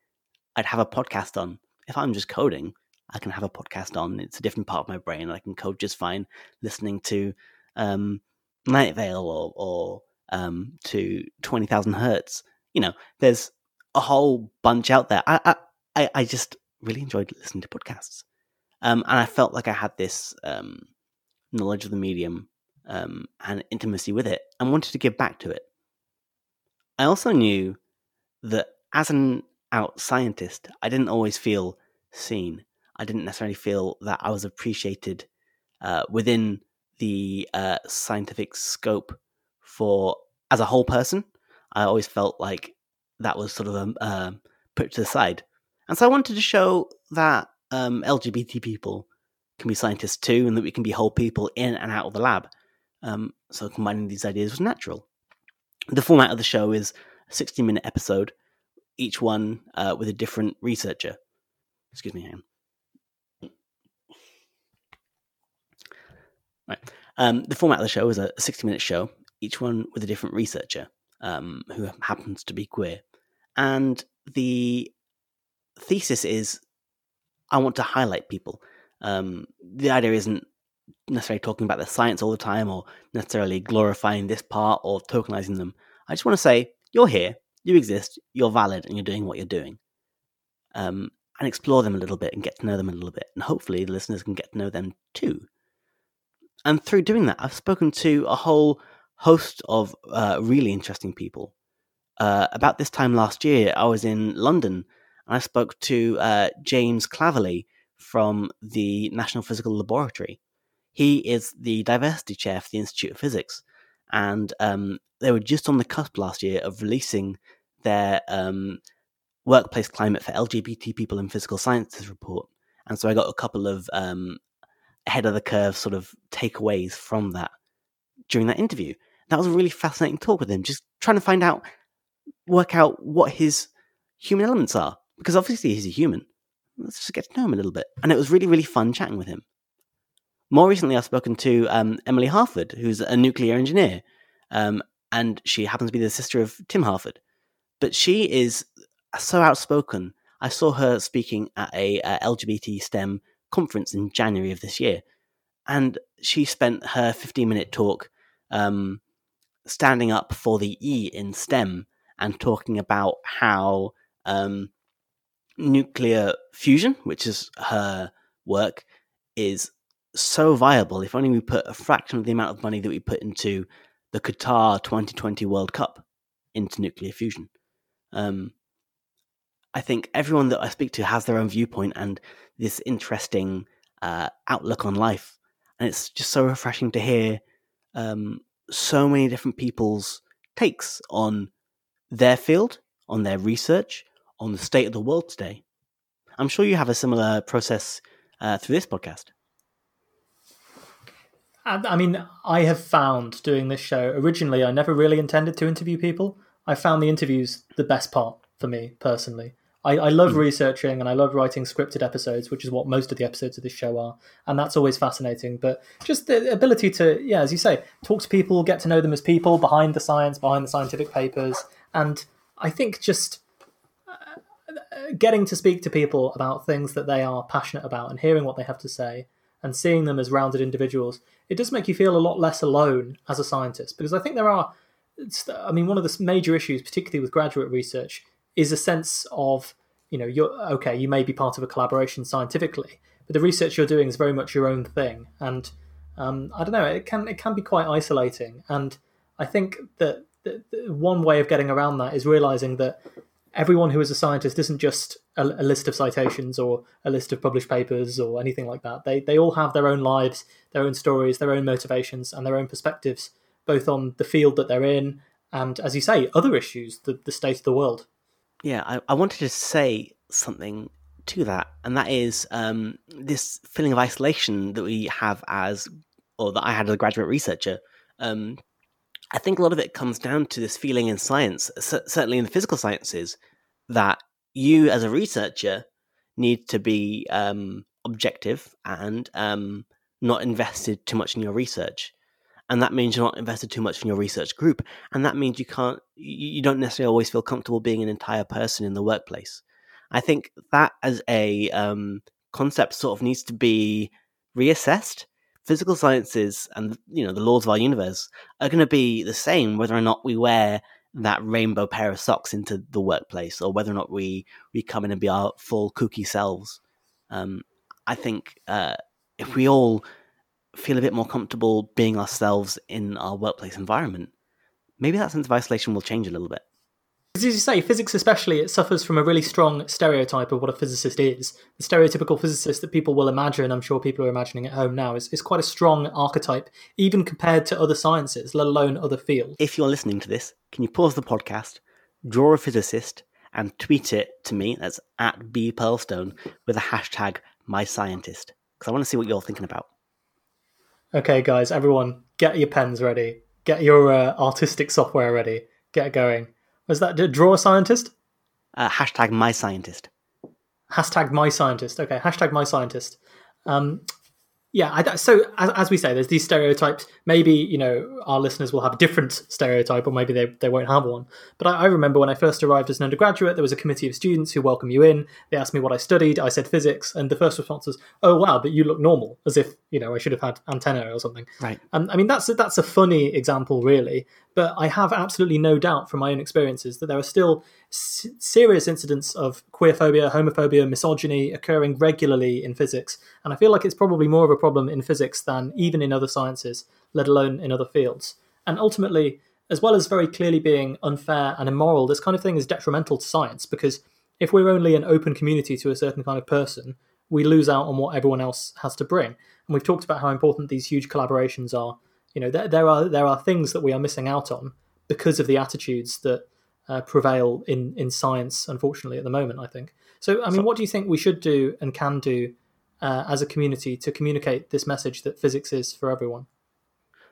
I'd have a podcast on. If I'm just coding, I can have a podcast on. It's a different part of my brain. I can code just fine listening to Night Vale or to 20,000 Hertz. You know, there's a whole bunch out there. I just really enjoyed listening to podcasts. And I felt like I had this knowledge of the medium and intimacy with it, and wanted to give back to it. I also knew that as an out scientist, I didn't always feel seen. I didn't necessarily feel that I was appreciated within the scientific scope for as a whole person. I always felt like that was sort of put to the side. And so I wanted to show that LGBT people can be scientists too, and that we can be whole people in and out of the lab. So combining these ideas was natural. The format of the show is a 60-minute episode, each one with a different researcher. Excuse me, hang on. Right. The format of the show is a 60-minute show, each one with a different researcher who happens to be queer. And the thesis is, I want to highlight people. The idea isn't necessarily talking about the science all the time, or necessarily glorifying this part or tokenizing them. I just want to say, you're here, you exist, you're valid, and you're doing what you're doing. And explore them a little bit and get to know them a little bit. And hopefully the listeners can get to know them too. And through doing that, I've spoken to a whole host of really interesting people. About this time last year, I was in London, and I spoke to James Claverley from the National Physical Laboratory. He is the diversity chair for the Institute of Physics, and they were just on the cusp last year of releasing their workplace climate for LGBT people in physical sciences report. And so I got a couple of ahead of the curve sort of takeaways from that during that interview. That was a really fascinating talk with him, just trying to work out what his human elements are, because obviously he's a human. Let's just get to know him a little bit. And it was really, really fun chatting with him. More recently, I've spoken to Emily Harford, who's a nuclear engineer, and she happens to be the sister of Tim Harford. But she is so outspoken. I saw her speaking at a LGBT STEM conference in January of this year, and she spent her 15-minute talk standing up for the E in STEM and talking about how nuclear fusion, which is her work, is so viable if only we put a fraction of the amount of money that we put into the Qatar 2020 World Cup into nuclear fusion. I think everyone that I speak to has their own viewpoint and this interesting outlook on life, and it's just so refreshing to hear so many different people's takes on their field, on their research, on the state of the world today. I'm sure you have a similar process through this podcast. I mean, I have found doing this show, originally I never really intended to interview people. I found the interviews the best part for me personally. I love researching and I love writing scripted episodes, which is what most of the episodes of this show are. And that's always fascinating. But just the ability to, yeah, as you say, talk to people, get to know them as people behind the science, behind the scientific papers. And I think just getting to speak to people about things that they are passionate about and hearing what they have to say and seeing them as rounded individuals, it does make you feel a lot less alone as a scientist. Because I think there are, I mean, one of the major issues, particularly with graduate research, is a sense of, you know, you're okay, you may be part of a collaboration scientifically, but the research you're doing is very much your own thing. And I don't know, it can be quite isolating. And I think that the one way of getting around that is realizing that everyone who is a scientist isn't just a list of citations or a list of published papers or anything like that. They all have their own lives, their own stories, their own motivations and their own perspectives, both on the field that they're in and, as you say, other issues, the state of the world. Yeah, I wanted to say something to that, and that is this feeling of isolation that we have as, or that I had as a graduate researcher. I think a lot of it comes down to this feeling in science, certainly in the physical sciences, that you as a researcher need to be objective and not invested too much in your research. And that means you're not invested too much in your research group. And that means you don't necessarily always feel comfortable being an entire person in the workplace. I think that as a concept sort of needs to be reassessed. Physical sciences and, you know, the laws of our universe are going to be the same whether or not we wear that rainbow pair of socks into the workplace or whether or not we come in and be our full kooky selves. I think if we all feel a bit more comfortable being ourselves in our workplace environment, maybe that sense of isolation will change a little bit. As you say, physics especially, it suffers from a really strong stereotype of what a physicist is. The stereotypical physicist that people will imagine, I'm sure people are imagining at home now, is quite a strong archetype, even compared to other sciences, let alone other fields. If you're listening to this, can you pause the podcast, draw a physicist, and tweet it to me, that's @bpearlstone, with a hashtag #myscientist, because I want to see what you're thinking about. Okay, guys, everyone, get your pens ready. Get your artistic software ready. Get going. Was that draw a scientist? #myscientist. #myscientist. Okay, #myscientist. Yeah, so as we say, there's these stereotypes. Maybe, you know, our listeners will have a different stereotype, or maybe they won't have one. But I remember when I first arrived as an undergraduate, there was a committee of students who welcomed you in. They asked me what I studied. I said physics. And the first response was, oh, wow, but you look normal, as if, you know, I should have had antennae or something. Right. I mean, that's a funny example, really. But I have absolutely no doubt from my own experiences that there are still serious incidents of queerphobia, homophobia, misogyny occurring regularly in physics. And I feel like it's probably more of a problem in physics than even in other sciences, let alone in other fields. And ultimately, as well as very clearly being unfair and immoral, this kind of thing is detrimental to science, because if we're only an open community to a certain kind of person, we lose out on what everyone else has to bring. And we've talked about how important these huge collaborations are. You know, there are things that we are missing out on because of the attitudes that prevail in science, unfortunately, at the moment, I think. So, I mean, what do you think we should do and can do as a community to communicate this message that physics is for everyone?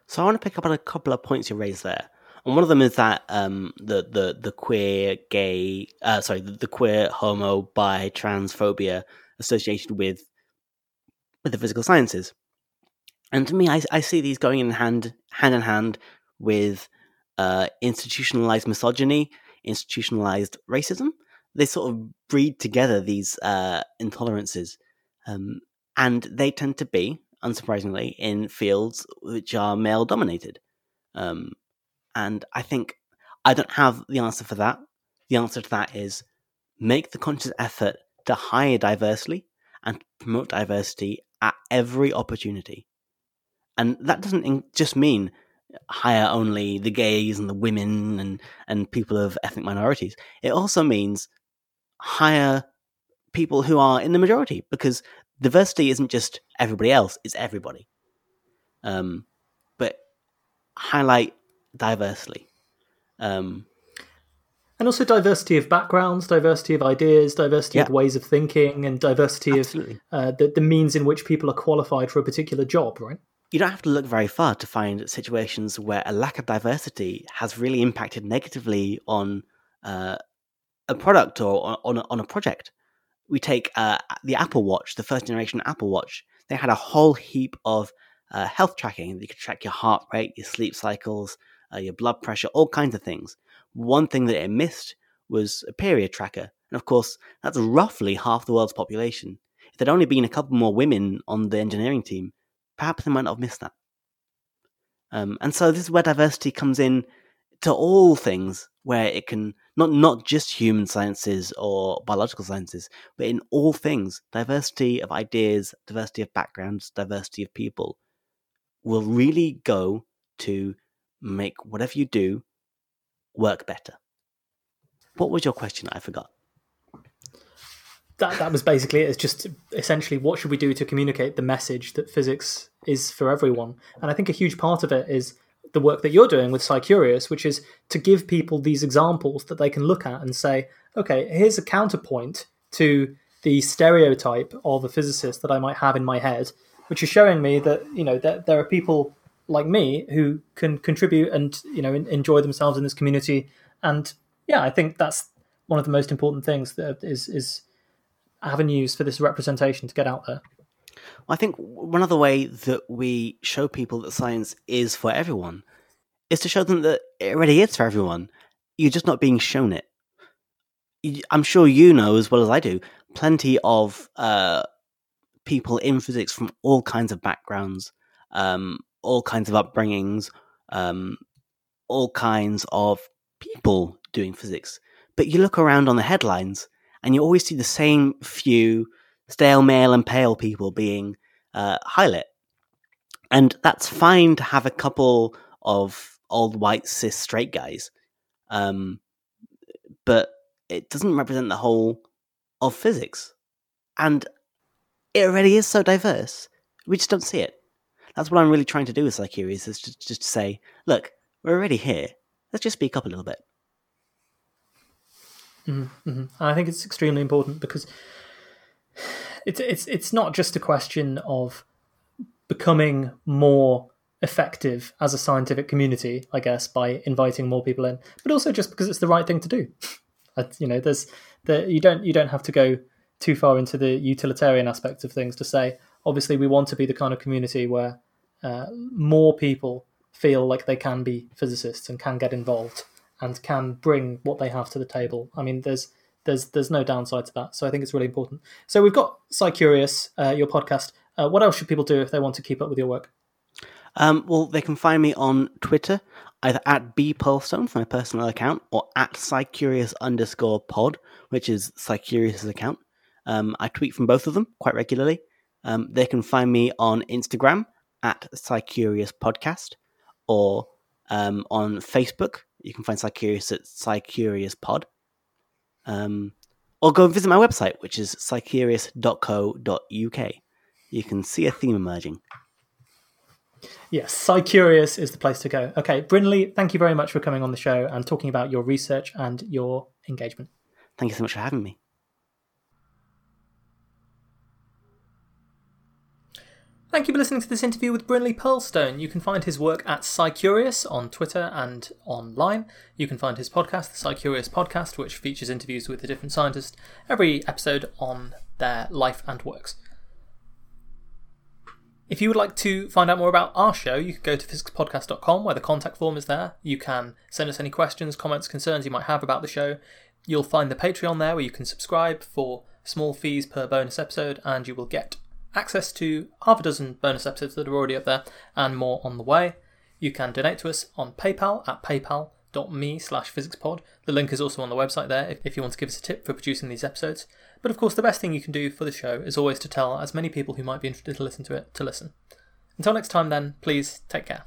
So I want to pick up on a couple of points you raised there. And one of them is that the queer, gay, the queer, homo, bi, transphobia associated with the physical sciences. And to me, I see these going hand in hand with institutionalized misogyny, institutionalized racism. They sort of breed together these intolerances. And they tend to be, unsurprisingly, in fields which are male-dominated. And I think I don't have the answer for that. The answer to that is make the conscious effort to hire diversity and promote diversity at every opportunity. And that doesn't just mean hire only the gays and the women and people of ethnic minorities. It also means hire people who are in the majority, because diversity isn't just everybody else, it's everybody. But highlight diversity. And also diversity of backgrounds, diversity of ideas, diversity of ways of thinking, and diversity of the means in which people are qualified for a particular job, right? You don't have to look very far to find situations where a lack of diversity has really impacted negatively on a product or on a project. We take the Apple Watch, the first generation Apple Watch. They had a whole heap of health tracking. You could track your heart rate, your sleep cycles, your blood pressure, all kinds of things. One thing that it missed was a period tracker. And of course, that's roughly half the world's population. If there'd only been a couple more women on the engineering team, perhaps they might not have missed that. And so this is where diversity comes in to all things, where it can, not just human sciences or biological sciences, but in all things, diversity of ideas, diversity of backgrounds, diversity of people will really go to make whatever you do work better. What was your question? I forgot. That was basically it. It's just essentially what should we do to communicate the message that physics is for everyone? And I think a huge part of it is the work that you're doing with SciCurious, which is to give people these examples that they can look at and say, okay, here's a counterpoint to the stereotype of a physicist that I might have in my head, which is showing me that, you know, that there are people like me who can contribute and, you know, enjoy themselves in this community. And yeah, I think that's one of the most important things that is avenues for this representation to get out there. Well, I think one other way that we show people that science is for everyone is to show them that it already is for everyone. You're just not being shown it. I'm sure you know as well as I do, plenty of people in physics from all kinds of backgrounds, all kinds of upbringings, all kinds of people doing physics. But you look around on the headlines and you always see the same few stale, male and pale people being highlighted. And that's fine to have a couple of old, white, cis, straight guys. But it doesn't represent the whole of physics. And it already is so diverse. We just don't see it. That's what I'm really trying to do with SciCurious, is to just say, look, we're already here. Let's just speak up a little bit. Mm-hmm. I think it's extremely important because it's not just a question of becoming more effective as a scientific community, I guess, by inviting more people in, but also just because it's the right thing to do. You know, you don't have to go too far into the utilitarian aspect of things to say, obviously, we want to be the kind of community where more people feel like they can be physicists and can get involved and can bring what they have to the table. I mean, there's no downside to that. So I think it's really important. So we've got SciCurious, your podcast. What else should people do if they want to keep up with your work? Well, they can find me on Twitter, either at bpearlstone for my personal account or at SciCurious_pod, which is SciCurious's account. I tweet from both of them quite regularly. They can find me on Instagram at SciCurious Podcast or on Facebook. You can find SciCurious at SciCurious Pod. Or go and visit my website, which is scicurious.co.uk. You can see a theme emerging. Yes, SciCurious is the place to go. Okay, Brinley, thank you very much for coming on the show and talking about your research and your engagement. Thank you so much for having me. Thank you for listening to this interview with Brinley Pearlstone. You can find his work at SciCurious on Twitter and online. You can find his podcast, the SciCurious Podcast, which features interviews with a different scientist every episode on their life and works. If you would like to find out more about our show, you can go to physicspodcast.com where the contact form is there. You can send us any questions, comments, concerns you might have about the show. You'll find the Patreon there where you can subscribe for small fees per bonus episode and you will get access to half a dozen bonus episodes that are already up there and more on the way. You can donate to us on PayPal at paypal.me/physicspod. The link is also on the website there if you want to give us a tip for producing these episodes. But of course, the best thing you can do for the show is always to tell as many people who might be interested to listen to it to listen. Until next time then, please take care.